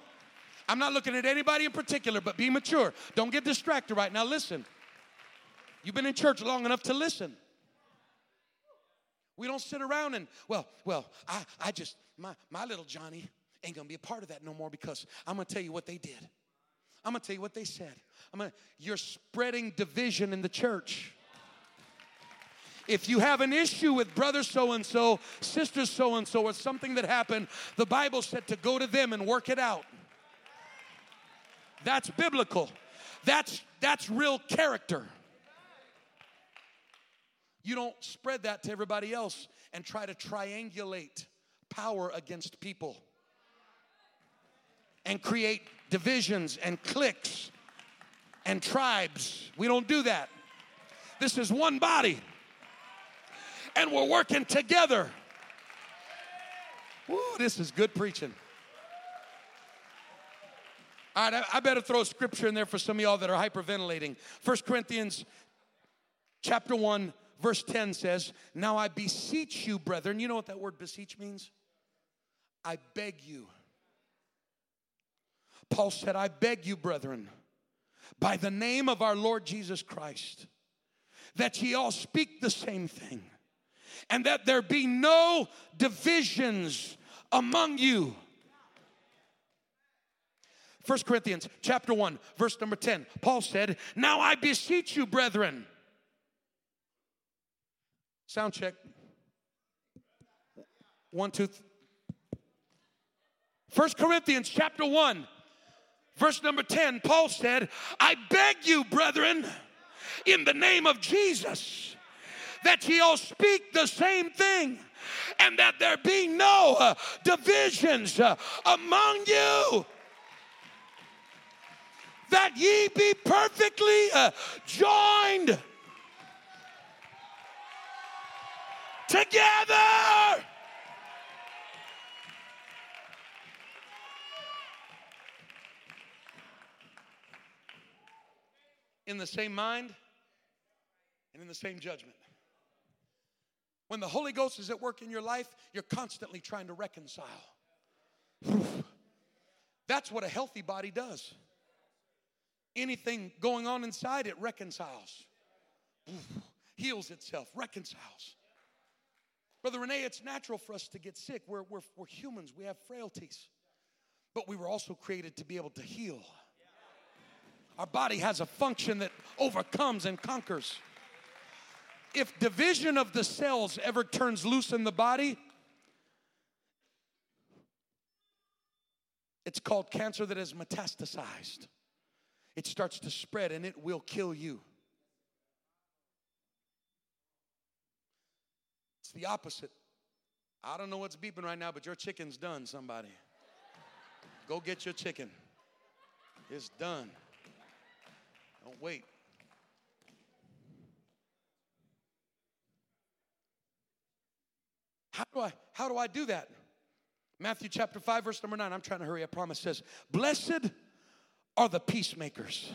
I'm not looking at anybody in particular, but be mature. Don't get distracted right now. Listen. You've been in church long enough to listen. We don't sit around and, well, well, I, I just, my, my little Johnny ain't going to be a part of that no more because I'm going to tell you what they did. I'm going to tell you what they said. I'm gonna, you're spreading division in the church. If you have an issue with brother so-and-so, sister so-and-so, or something that happened, the Bible said to go to them and work it out. That's biblical. That's, that's real character. You don't spread that to everybody else and try to triangulate power against people and create divisions and cliques and tribes. We don't do that. This is one body. And we're working together. Woo, this is good preaching. All right, I, I better throw a scripture in there for some of y'all that are hyperventilating. First Corinthians chapter one, verse ten says, "Now I beseech you, brethren." You know what that word beseech means? I beg you. Paul said, "I beg you, brethren, by the name of our Lord Jesus Christ, that ye all speak the same thing, and that there be no divisions among you." First Corinthians chapter one, verse number ten. Paul said, "Now I beseech you, brethren." Sound check. One, two. Th- First Corinthians chapter one, verse number ten. Paul said, "I beg you, brethren, in the name of Jesus, that ye all speak the same thing, and that there be no uh, divisions uh, among you, that ye be perfectly uh, joined together." In the same mind and in the same judgment. When the Holy Ghost is at work in your life, you're constantly trying to reconcile. That's what a healthy body does. Anything going on inside, it reconciles. Heals itself, reconciles. Brother Renee, it's natural for us to get sick. We're, we're, we're humans. We have frailties. But we were also created to be able to heal. Our body has a function that overcomes and conquers. If division of the cells ever turns loose in the body, it's called cancer that is metastasized. It starts to spread and it will kill you. It's the opposite. I don't know what's beeping right now, but your chicken's done, somebody. Go get your chicken. It's done. Don't wait. How do I, how do I do that? Matthew chapter five, verse number nine. I'm trying to hurry, I promise. Says, "Blessed are the peacemakers."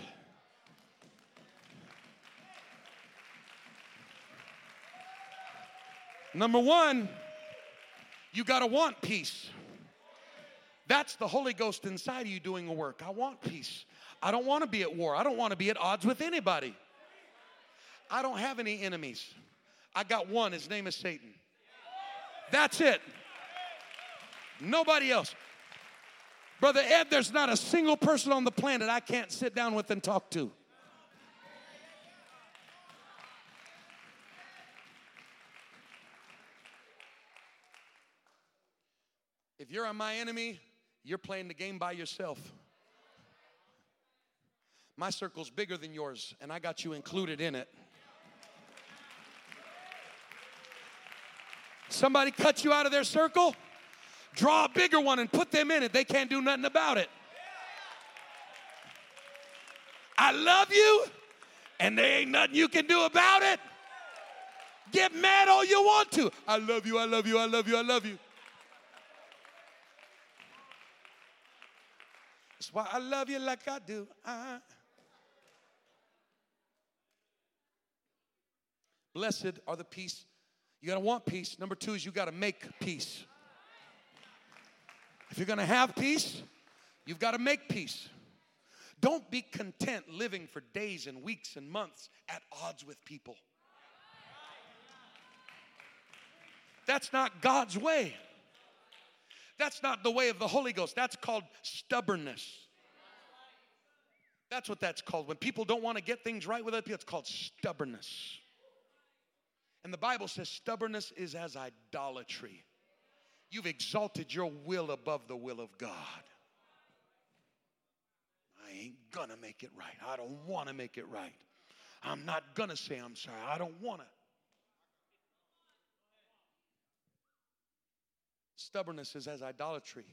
Number one, you got to want peace. That's the Holy Ghost inside of you doing the work. I want peace. I don't want to be at war. I don't want to be at odds with anybody. I don't have any enemies. I got one. His name is Satan. That's it. Nobody else. Brother Ed, there's not a single person on the planet I can't sit down with and talk to. If you're my enemy, you're playing the game by yourself. My circle's bigger than yours, and I got you included in it. Somebody cuts you out of their circle, draw a bigger one and put them in it. They can't do nothing about it. I love you, and there ain't nothing you can do about it. Get mad all you want to. I love you, I love you, I love you, I love you. That's why I love you like I do. I... Blessed are the peace. You got to want peace. Number two is you got to make peace. If you're going to have peace, You've got to make peace. Don't be content living for days and weeks and months at odds with people. That's not God's way. That's not the way of the Holy Ghost. That's called stubbornness. That's what that's called. When people don't want to get things right with other people, it's called stubbornness. And the Bible says stubbornness is as idolatry. You've exalted your will above the will of God. I ain't gonna make it right. I don't want to make it right. I'm not gonna say I'm sorry. I don't want to. Stubbornness is as idolatry,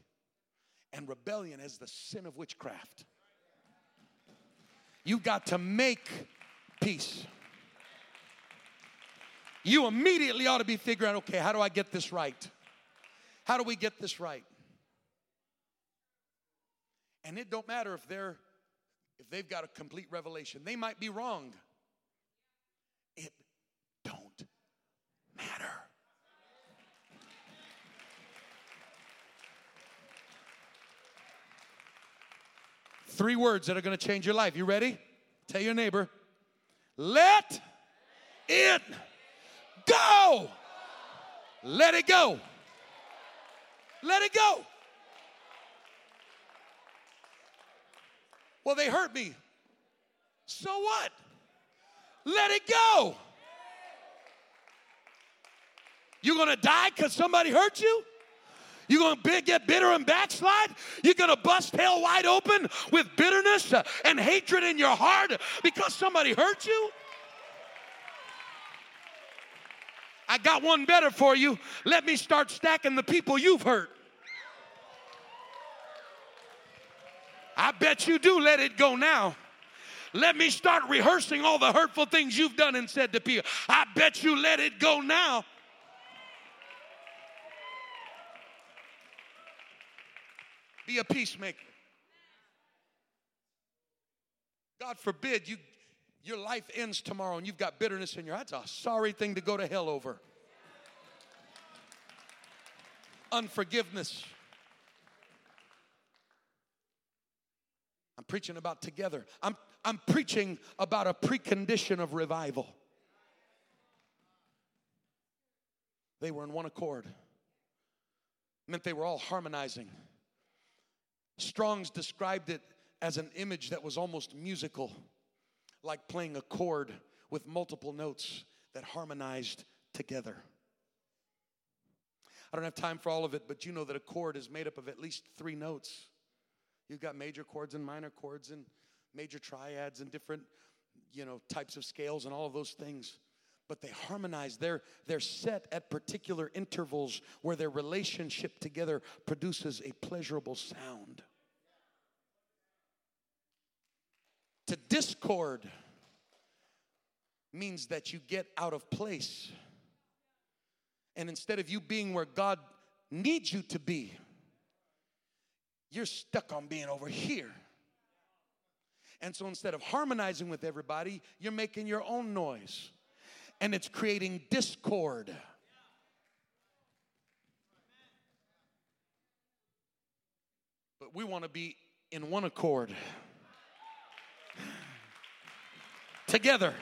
and rebellion is the sin of witchcraft. You got to make peace. You immediately ought to be figuring out, okay, how do I get this right? How do we get this right? And it don't matter if they're if they've got a complete revelation. They might be wrong. It don't matter. Three words that are going to change your life. You ready? Tell your neighbor, let it go. Let it go. Let it go. Well, they hurt me. So what? Let it go. You going to die because somebody hurt you? You're going to get bitter and backslide? You're going to bust hell wide open with bitterness and hatred in your heart because somebody hurt you? I got one better for you. Let me start stacking the people you've hurt. I bet you do let it go now. Let me start rehearsing all the hurtful things you've done and said to people. I bet you let it go now. Be a peacemaker. God forbid you, your life ends tomorrow and you've got bitterness in your heart. That's a sorry thing to go to hell over. Unforgiveness. I'm preaching about together. I'm, I'm preaching about a precondition of revival. They were in one accord. It meant they were all harmonizing. Strong's described it as an image that was almost musical, like playing a chord with multiple notes that harmonized together. I don't have time for all of it, but you know that a chord is made up of at least three notes. You've got major chords and minor chords and major triads and different, you know, types of scales and all of those things. But they harmonize. They're, they're set at particular intervals where their relationship together produces a pleasurable sound. To discord means that you get out of place. And instead of you being where God needs you to be, you're stuck on being over here. And so instead of harmonizing with everybody, you're making your own noise. And it's creating discord. But we want to be in one accord. Together.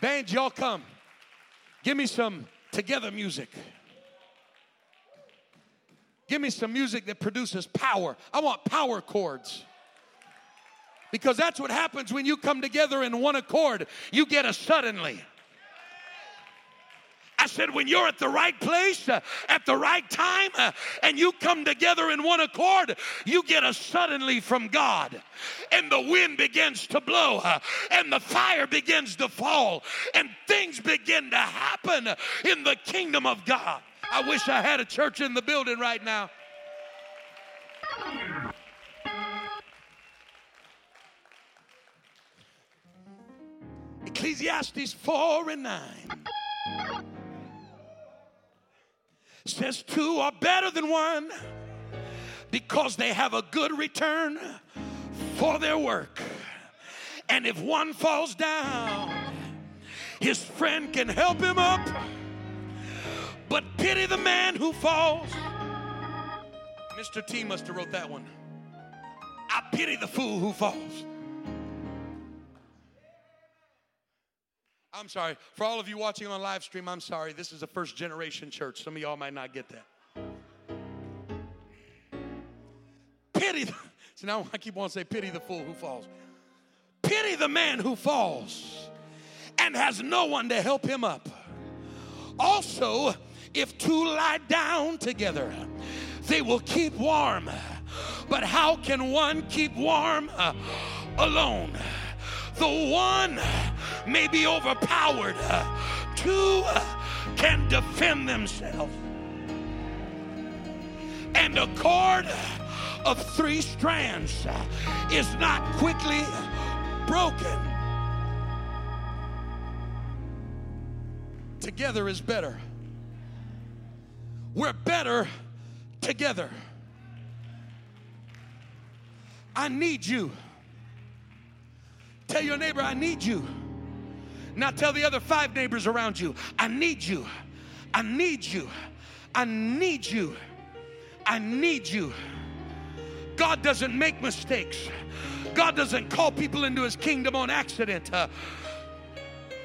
Band, y'all come. Give me some together music. Give me some music that produces power. I want power chords. Because that's what happens when you come together in one accord. You get a suddenly. I said when you're at the right place, uh, at the right time, uh, and you come together in one accord, you get a suddenly from God. And the wind begins to blow, uh, and the fire begins to fall, and things begin to happen in the kingdom of God. I wish I had a church in the building right now. Ecclesiastes four and nine says two are better than one because they have a good return for their work. And if one falls down, his friend can help him up. But pity the man who falls. Let Mister T must have wrote that one. I pity the fool who falls. I'm sorry. For all of you watching on live stream, I'm sorry. This is a first generation church. Some of y'all might not get that. Pity. The, so now I keep on saying pity the fool who falls. Pity the man who falls and has no one to help him up. Also, if two lie down together, they will keep warm. But how can one keep warm uh, alone? The one may be overpowered. Uh, two uh, can defend themselves. And a cord of three strands uh, is not quickly broken. Together is better. We're better together. I need you. Tell your neighbor, I need you. Now tell the other five neighbors around you, I need you. I need you. I need you. I need you. God doesn't make mistakes. God doesn't call people into his kingdom on accident. Uh,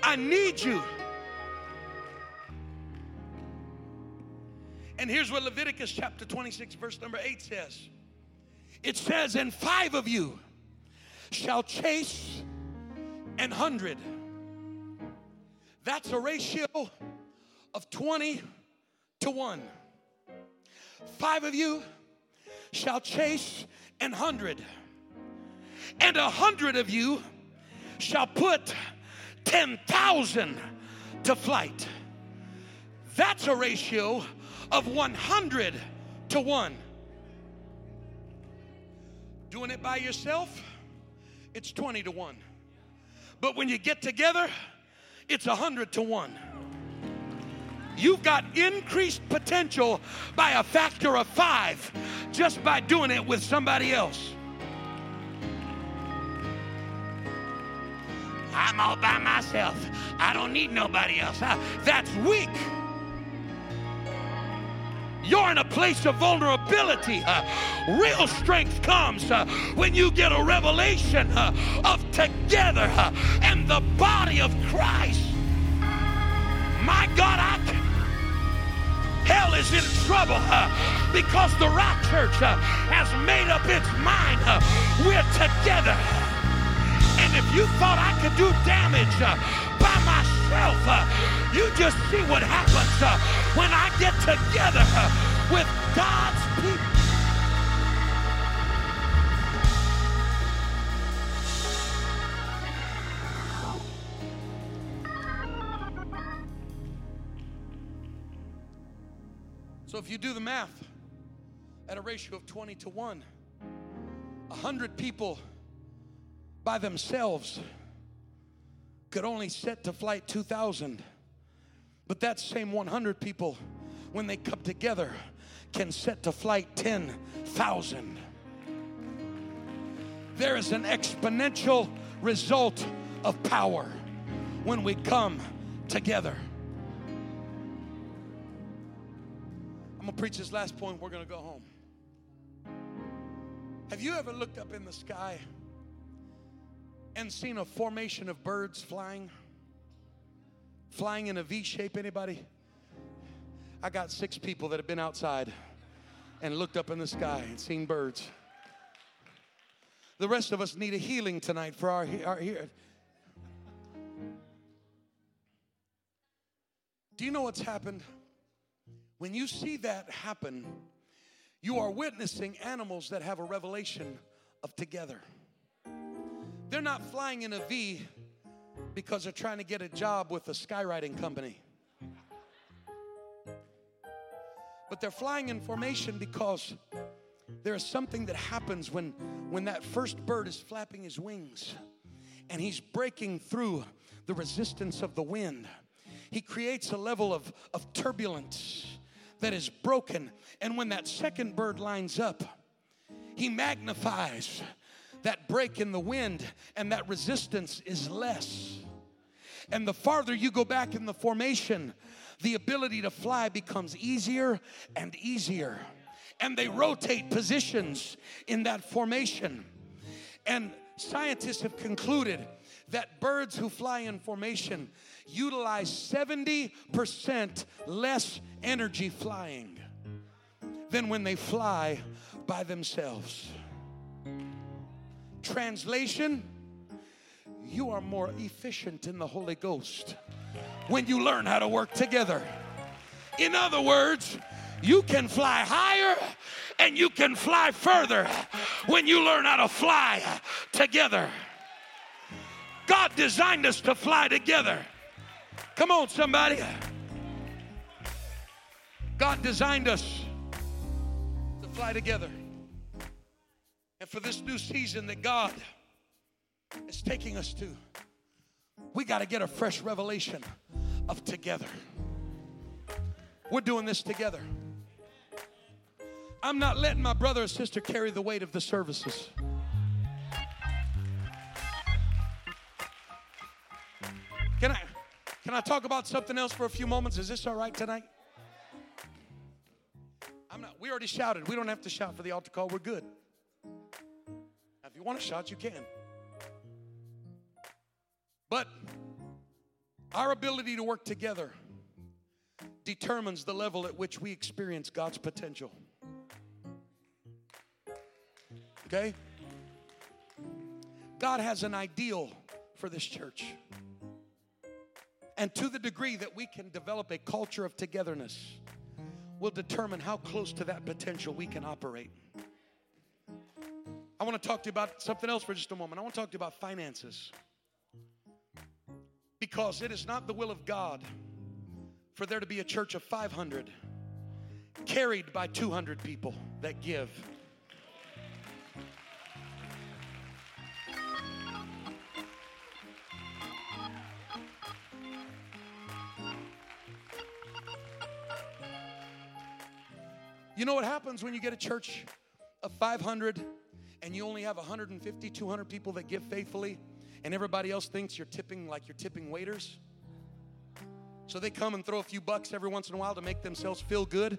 I need you. And here's what Leviticus chapter twenty-six, verse number eight says. It says, and five of you shall chase an hundred. That's a ratio of twenty to one. Five of you shall chase an hundred. And a hundred of you shall put ten thousand to flight. That's a ratio of one hundred to one. Doing it by yourself, it's twenty to one. But when you get together, it's one hundred to one. You've got increased potential by a factor of five just by doing it with somebody else. I'm all by myself. I don't need nobody else. I, that's weak. You're in a place of vulnerability. Uh, real strength comes uh, when you get a revelation uh, of together uh, and the body of Christ. My God, I can... hell is in trouble uh, because the Rock Church uh, has made up its mind. Uh, we're together. And if you thought I could do damage uh, by myself, uh, you just see what happens uh, when I get together uh, with God's people. So if you do the math at a ratio of twenty to one, one hundred people by themselves could only set to flight two thousand. But that same one hundred people, when they come together, can set to flight ten thousand. There is an exponential result of power when we come together. I'm going to preach this last point. We're going to go home. Have you ever looked up in the sky and seen a formation of birds flying? Flying in a V shape, anybody? I got six people that have been outside and looked up in the sky and seen birds. The rest of us need a healing tonight for our, our here. Do you know what's happened? When you see that happen, you are witnessing animals that have a revelation of together. They're not flying in a V because they're trying to get a job with a skywriting company. But they're flying in formation because there is something that happens when, when that first bird is flapping his wings and he's breaking through the resistance of the wind. He creates a level of, of turbulence that is broken. And when that second bird lines up, he magnifies that break in the wind, and that resistance is less. And the farther you go back in the formation, the ability to fly becomes easier and easier. and they rotate positions in that formation. And scientists have concluded that birds who fly in formation utilize seventy percent less energy flying than when they fly by themselves. Translation, you are more efficient in the Holy Ghost when you learn how to work together. In other words, you can fly higher and you can fly further when you learn how to fly together. God designed us to fly together. Come on, somebody. God designed us to fly together. And for this new season that God is taking us to, we got to get a fresh revelation of together. We're doing this together. I'm not letting my brother or sister carry the weight of the services. Can I, can I talk about something else for a few moments? Is this all right tonight? I'm not. We already shouted. We don't have to shout for the altar call. We're good. Now, if you want to shout, you can. But our ability to work together determines the level at which we experience God's potential. Okay? God has an ideal for this church. And to the degree that we can develop a culture of togetherness will determine how close to that potential we can operate. I want to talk to you about something else for just a moment. I want to talk to you about finances. Because it is not the will of God for there to be a church of five hundred carried by two hundred people that give. You know what happens when you get a church of five hundred and you only have one hundred fifty, two hundred people that give faithfully and everybody else thinks you're tipping like you're tipping waiters? So they come and throw a few bucks every once in a while to make themselves feel good.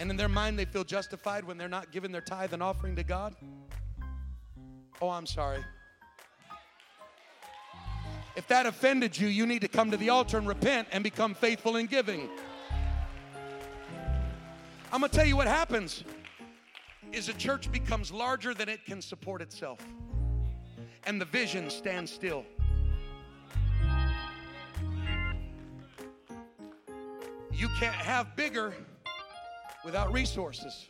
And in their mind, they feel justified when they're not giving their tithe and offering to God. Oh, I'm sorry. If that offended you, you need to come to the altar and repent and become faithful in giving. I'm going to tell you what happens is a church becomes larger than it can support itself. And the vision stands still. You can't have bigger without resources.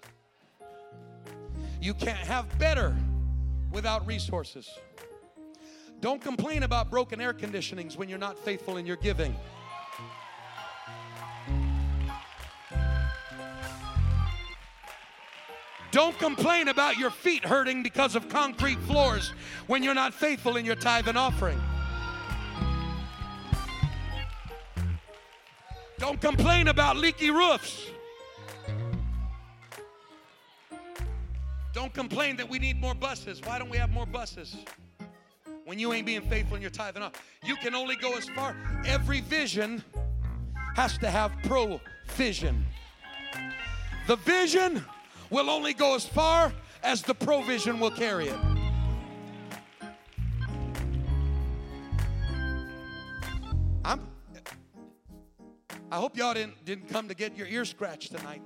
You can't have better without resources. Don't complain about broken air conditionings when you're not faithful in your giving. Don't complain about your feet hurting because of concrete floors when you're not faithful in your tithe and offering. Don't complain about leaky roofs. Don't complain that we need more buses. Why don't we have more buses? When you ain't being faithful in your tithe and offering, you can only go as far. Every vision has to have provision. The vision will only go as far as the provision will carry it. I'm I hope y'all didn't, didn't come to get your ear scratched tonight.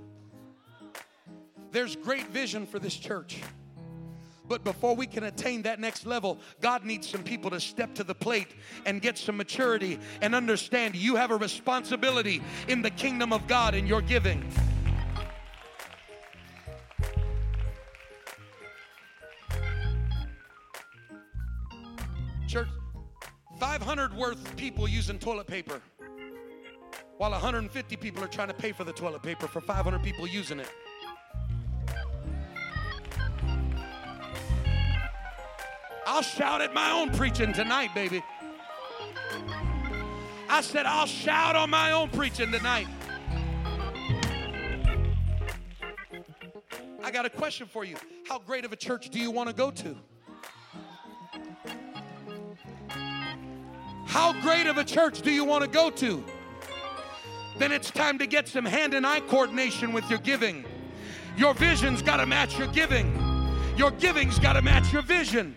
There's great vision for this church. But before we can attain that next level, God needs some people to step to the plate and get some maturity and understand you have a responsibility in the kingdom of God in your giving. Church, five hundred worth people using toilet paper, while one hundred fifty people are trying to pay for the toilet paper for five hundred people using it. I'll shout at my own preaching tonight, baby. I said I'll shout on my own preaching tonight. I got a question for you. How great of a church do you want to go to? How great of a church do you want to go to? Then it's time to get some hand and eye coordination with your giving. Your vision's got to match your giving. Your giving's got to match your vision.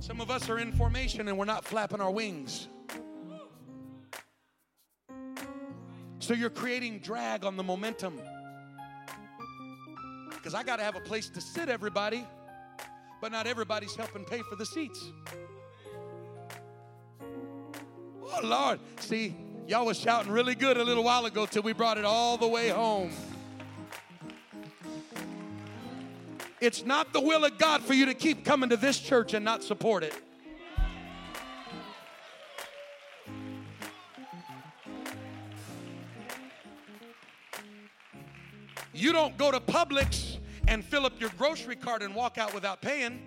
Some of us are in formation and we're not flapping our wings. So you're creating drag on the momentum. Because I got to have a place to sit, everybody, but not everybody's helping pay for the seats. Oh, Lord. See, y'all was shouting really good a little while ago till we brought it all the way home. It's not the will of God for you to keep coming to this church and not support it. You don't go to Publix and fill up your grocery cart and walk out without paying.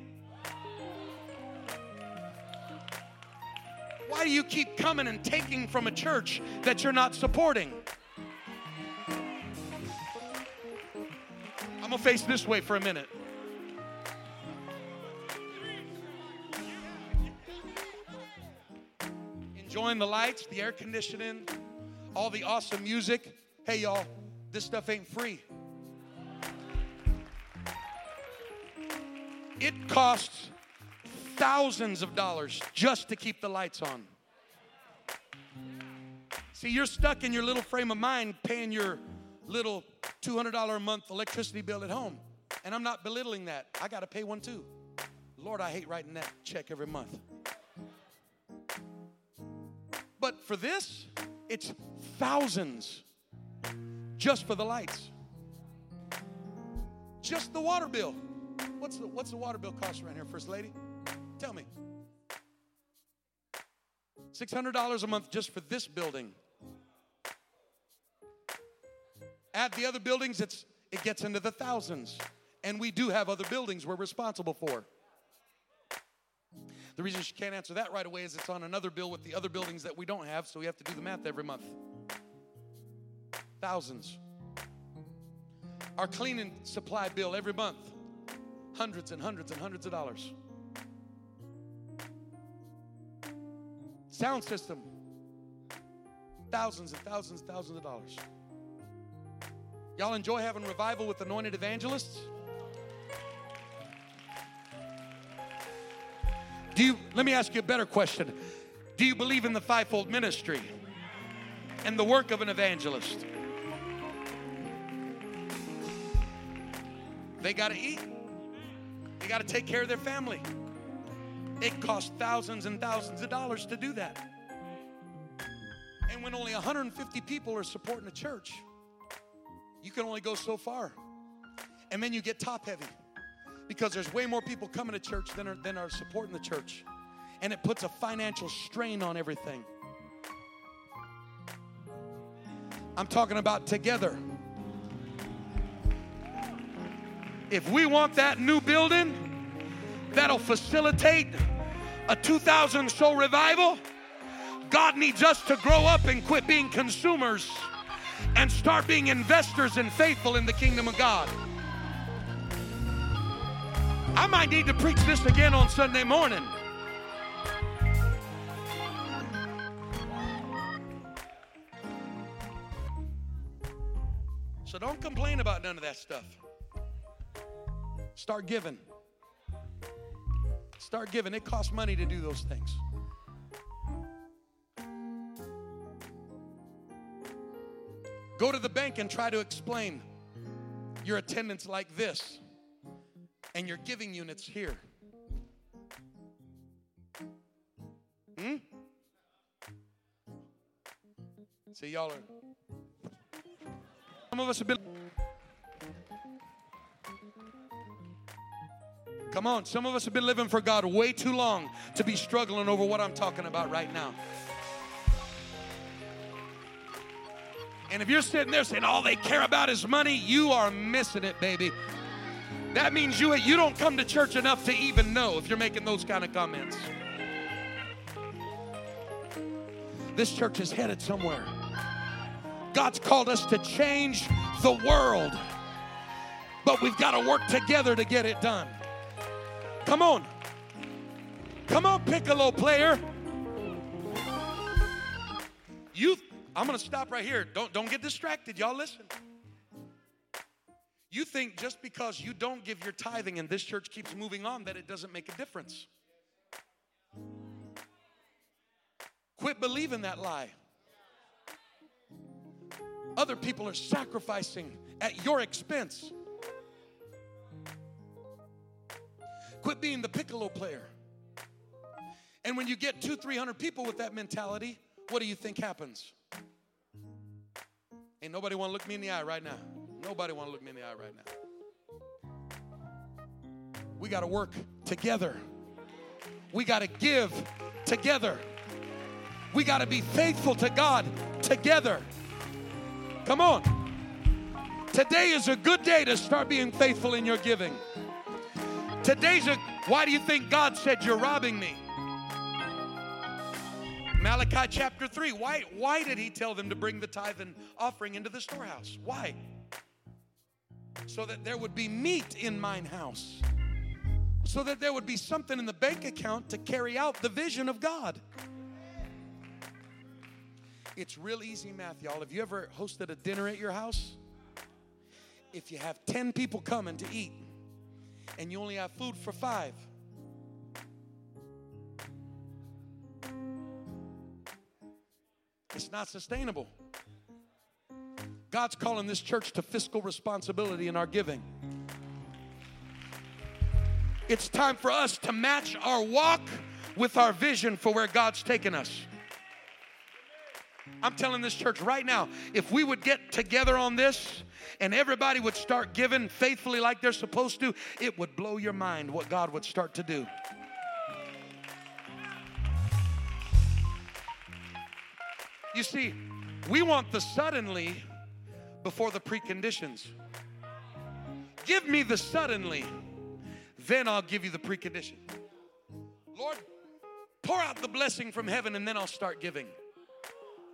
Why do you keep coming and taking from a church that you're not supporting? I'm going to face this way for a minute. Enjoying the lights, the air conditioning, all the awesome music. Hey, y'all, this stuff ain't free. It costs thousands of dollars just to keep the lights on. See, you're stuck in your little frame of mind paying your little two hundred dollars a month electricity bill at home. And I'm not belittling that. I got to pay one too. Lord, I hate writing that check every month. But for this, it's thousands just for the lights. Just the water bill. What's the, what's the water bill cost around here, First Lady? Tell me. six hundred dollars a month just for this building. At the other buildings, it's it gets into the thousands. And we do have other buildings we're responsible for. The reason she can't answer that right away is it's on another bill with the other buildings that we don't have, so we have to do the math every month. Thousands. Our cleaning supply bill every month. Hundreds and hundreds and hundreds of dollars. Sound system. Thousands and thousands and thousands of dollars. Y'all enjoy having revival with anointed evangelists? Do you, let me ask you a better question. Do you believe in the fivefold ministry and the work of an evangelist? They got to eat. They got to take care of their family. It costs thousands and thousands of dollars to do that. And when only one hundred fifty people are supporting a church, you can only go so far. And then you get top heavy because there's way more people coming to church than are, than are supporting the church. And it puts a financial strain on everything. I'm talking about together. If we want that new building that'll facilitate a two thousand soul revival, God needs us to grow up and quit being consumers and start being investors and faithful in the kingdom of God. I might need to preach this again on Sunday morning. So don't complain about none of that stuff. Start giving. Start giving. It costs money to do those things. Go to the bank and try to explain your attendance like this and your giving units here. Hmm? See, y'all are... Some of us have been... Come on, some of us have been living for God way too long to be struggling over what I'm talking about right now. And if you're sitting there saying all they care about is money, you are missing it, baby. That means you, you don't come to church enough to even know if you're making those kind of comments. This church is headed somewhere. God's called us to change the world, but we've got to work together to get it done. Come on. Come on, piccolo player. youth, I'm going to stop right here. Don't, don't get distracted. Y'all listen. You think just because you don't give your tithing and this church keeps moving on that it doesn't make a difference. Quit believing that lie. Other people are sacrificing at your expense. Quit being the piccolo player. And when you get two, three hundred people with that mentality, what do you think happens? Ain't nobody want to look me in the eye right now. Nobody want to look me in the eye right now. We got to work together. We got to give together. We got to be faithful to God together. Come on. Today is a good day to start being faithful in your giving. Today's a, why do you think God said you're robbing me? Malachi chapter three. Why, why did he tell them to bring the tithe and offering into the storehouse? Why? So that there would be meat in mine house. So that there would be something in the bank account to carry out the vision of God. It's real easy math, y'all. Have you ever hosted a dinner at your house? If you have ten people coming to eat and you only have food for five, it's not sustainable. God's calling this church to fiscal responsibility in our giving. It's time for us to match our walk with our vision for where God's taken us. I'm telling this church right now, if we would get together on this and everybody would start giving faithfully like they're supposed to, it would blow your mind what God would start to do. You see, we want the suddenly before the preconditions. Give me the suddenly, then I'll give you the precondition. Lord, pour out the blessing from heaven and then I'll start giving.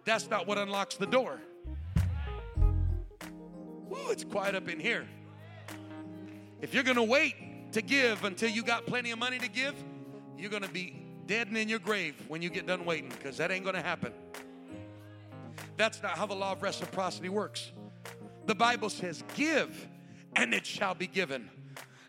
That's not what unlocks the door. Ooh, it's quiet up in here. If you're going to wait to give until you got plenty of money to give, you're going to be dead and in your grave when you get done waiting, because that ain't going to happen. That's not how the law of reciprocity works. The Bible says, give and it shall be given.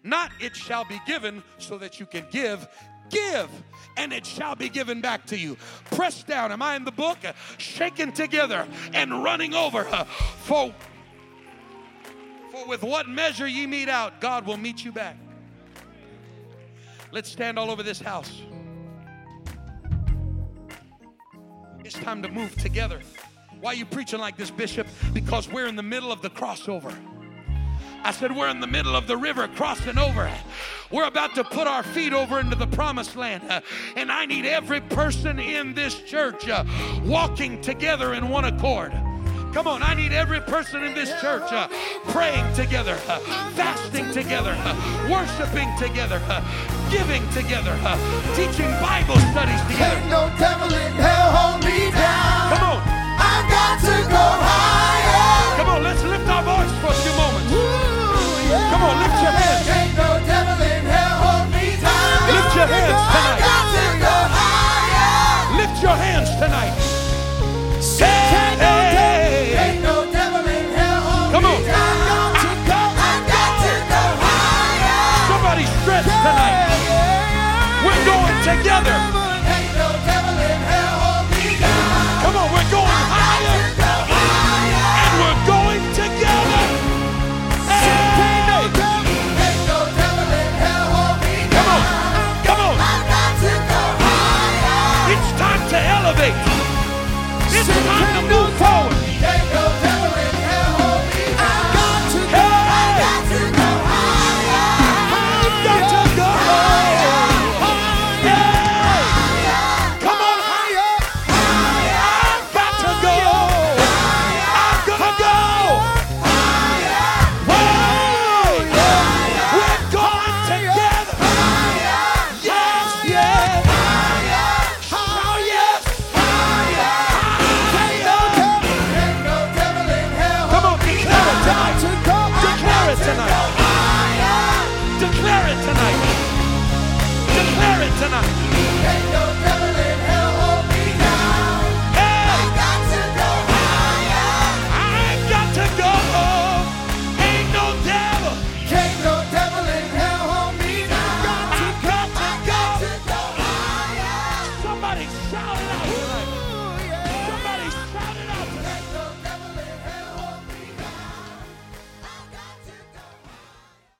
Not it shall be given so that you can give. Give, and it shall be given back to you. Pressed down, am I in the book? Shaken together and running over. For, for with what measure ye mete out, God will meet you back. Let's stand all over this house. It's time to move together. Why are you preaching like this, Bishop? Because we're in the middle of the crossover. I said, we're in the middle of the river crossing over. We're about to put our feet over into the promised land. Uh, and I need every person in this church uh, walking together in one accord. Come on, I need every person in this church uh, praying together, uh, fasting together, uh, worshiping together, uh, giving together, uh, teaching Bible studies together. Ain't no devil in hell hold me down. Come on. I got to go higher. Come on, let's lift our voice for a few moments. Ooh, yeah. Come on, lift your hands. Ain't no devil in hell hold me down. Lift your hands tonight. I got to go higher. Lift your hands tonight. Say, ain't no devil, ain't no devil in hell hold Come on. me down. I got to go, I got to go higher. Somebody stretch tonight. We're going together.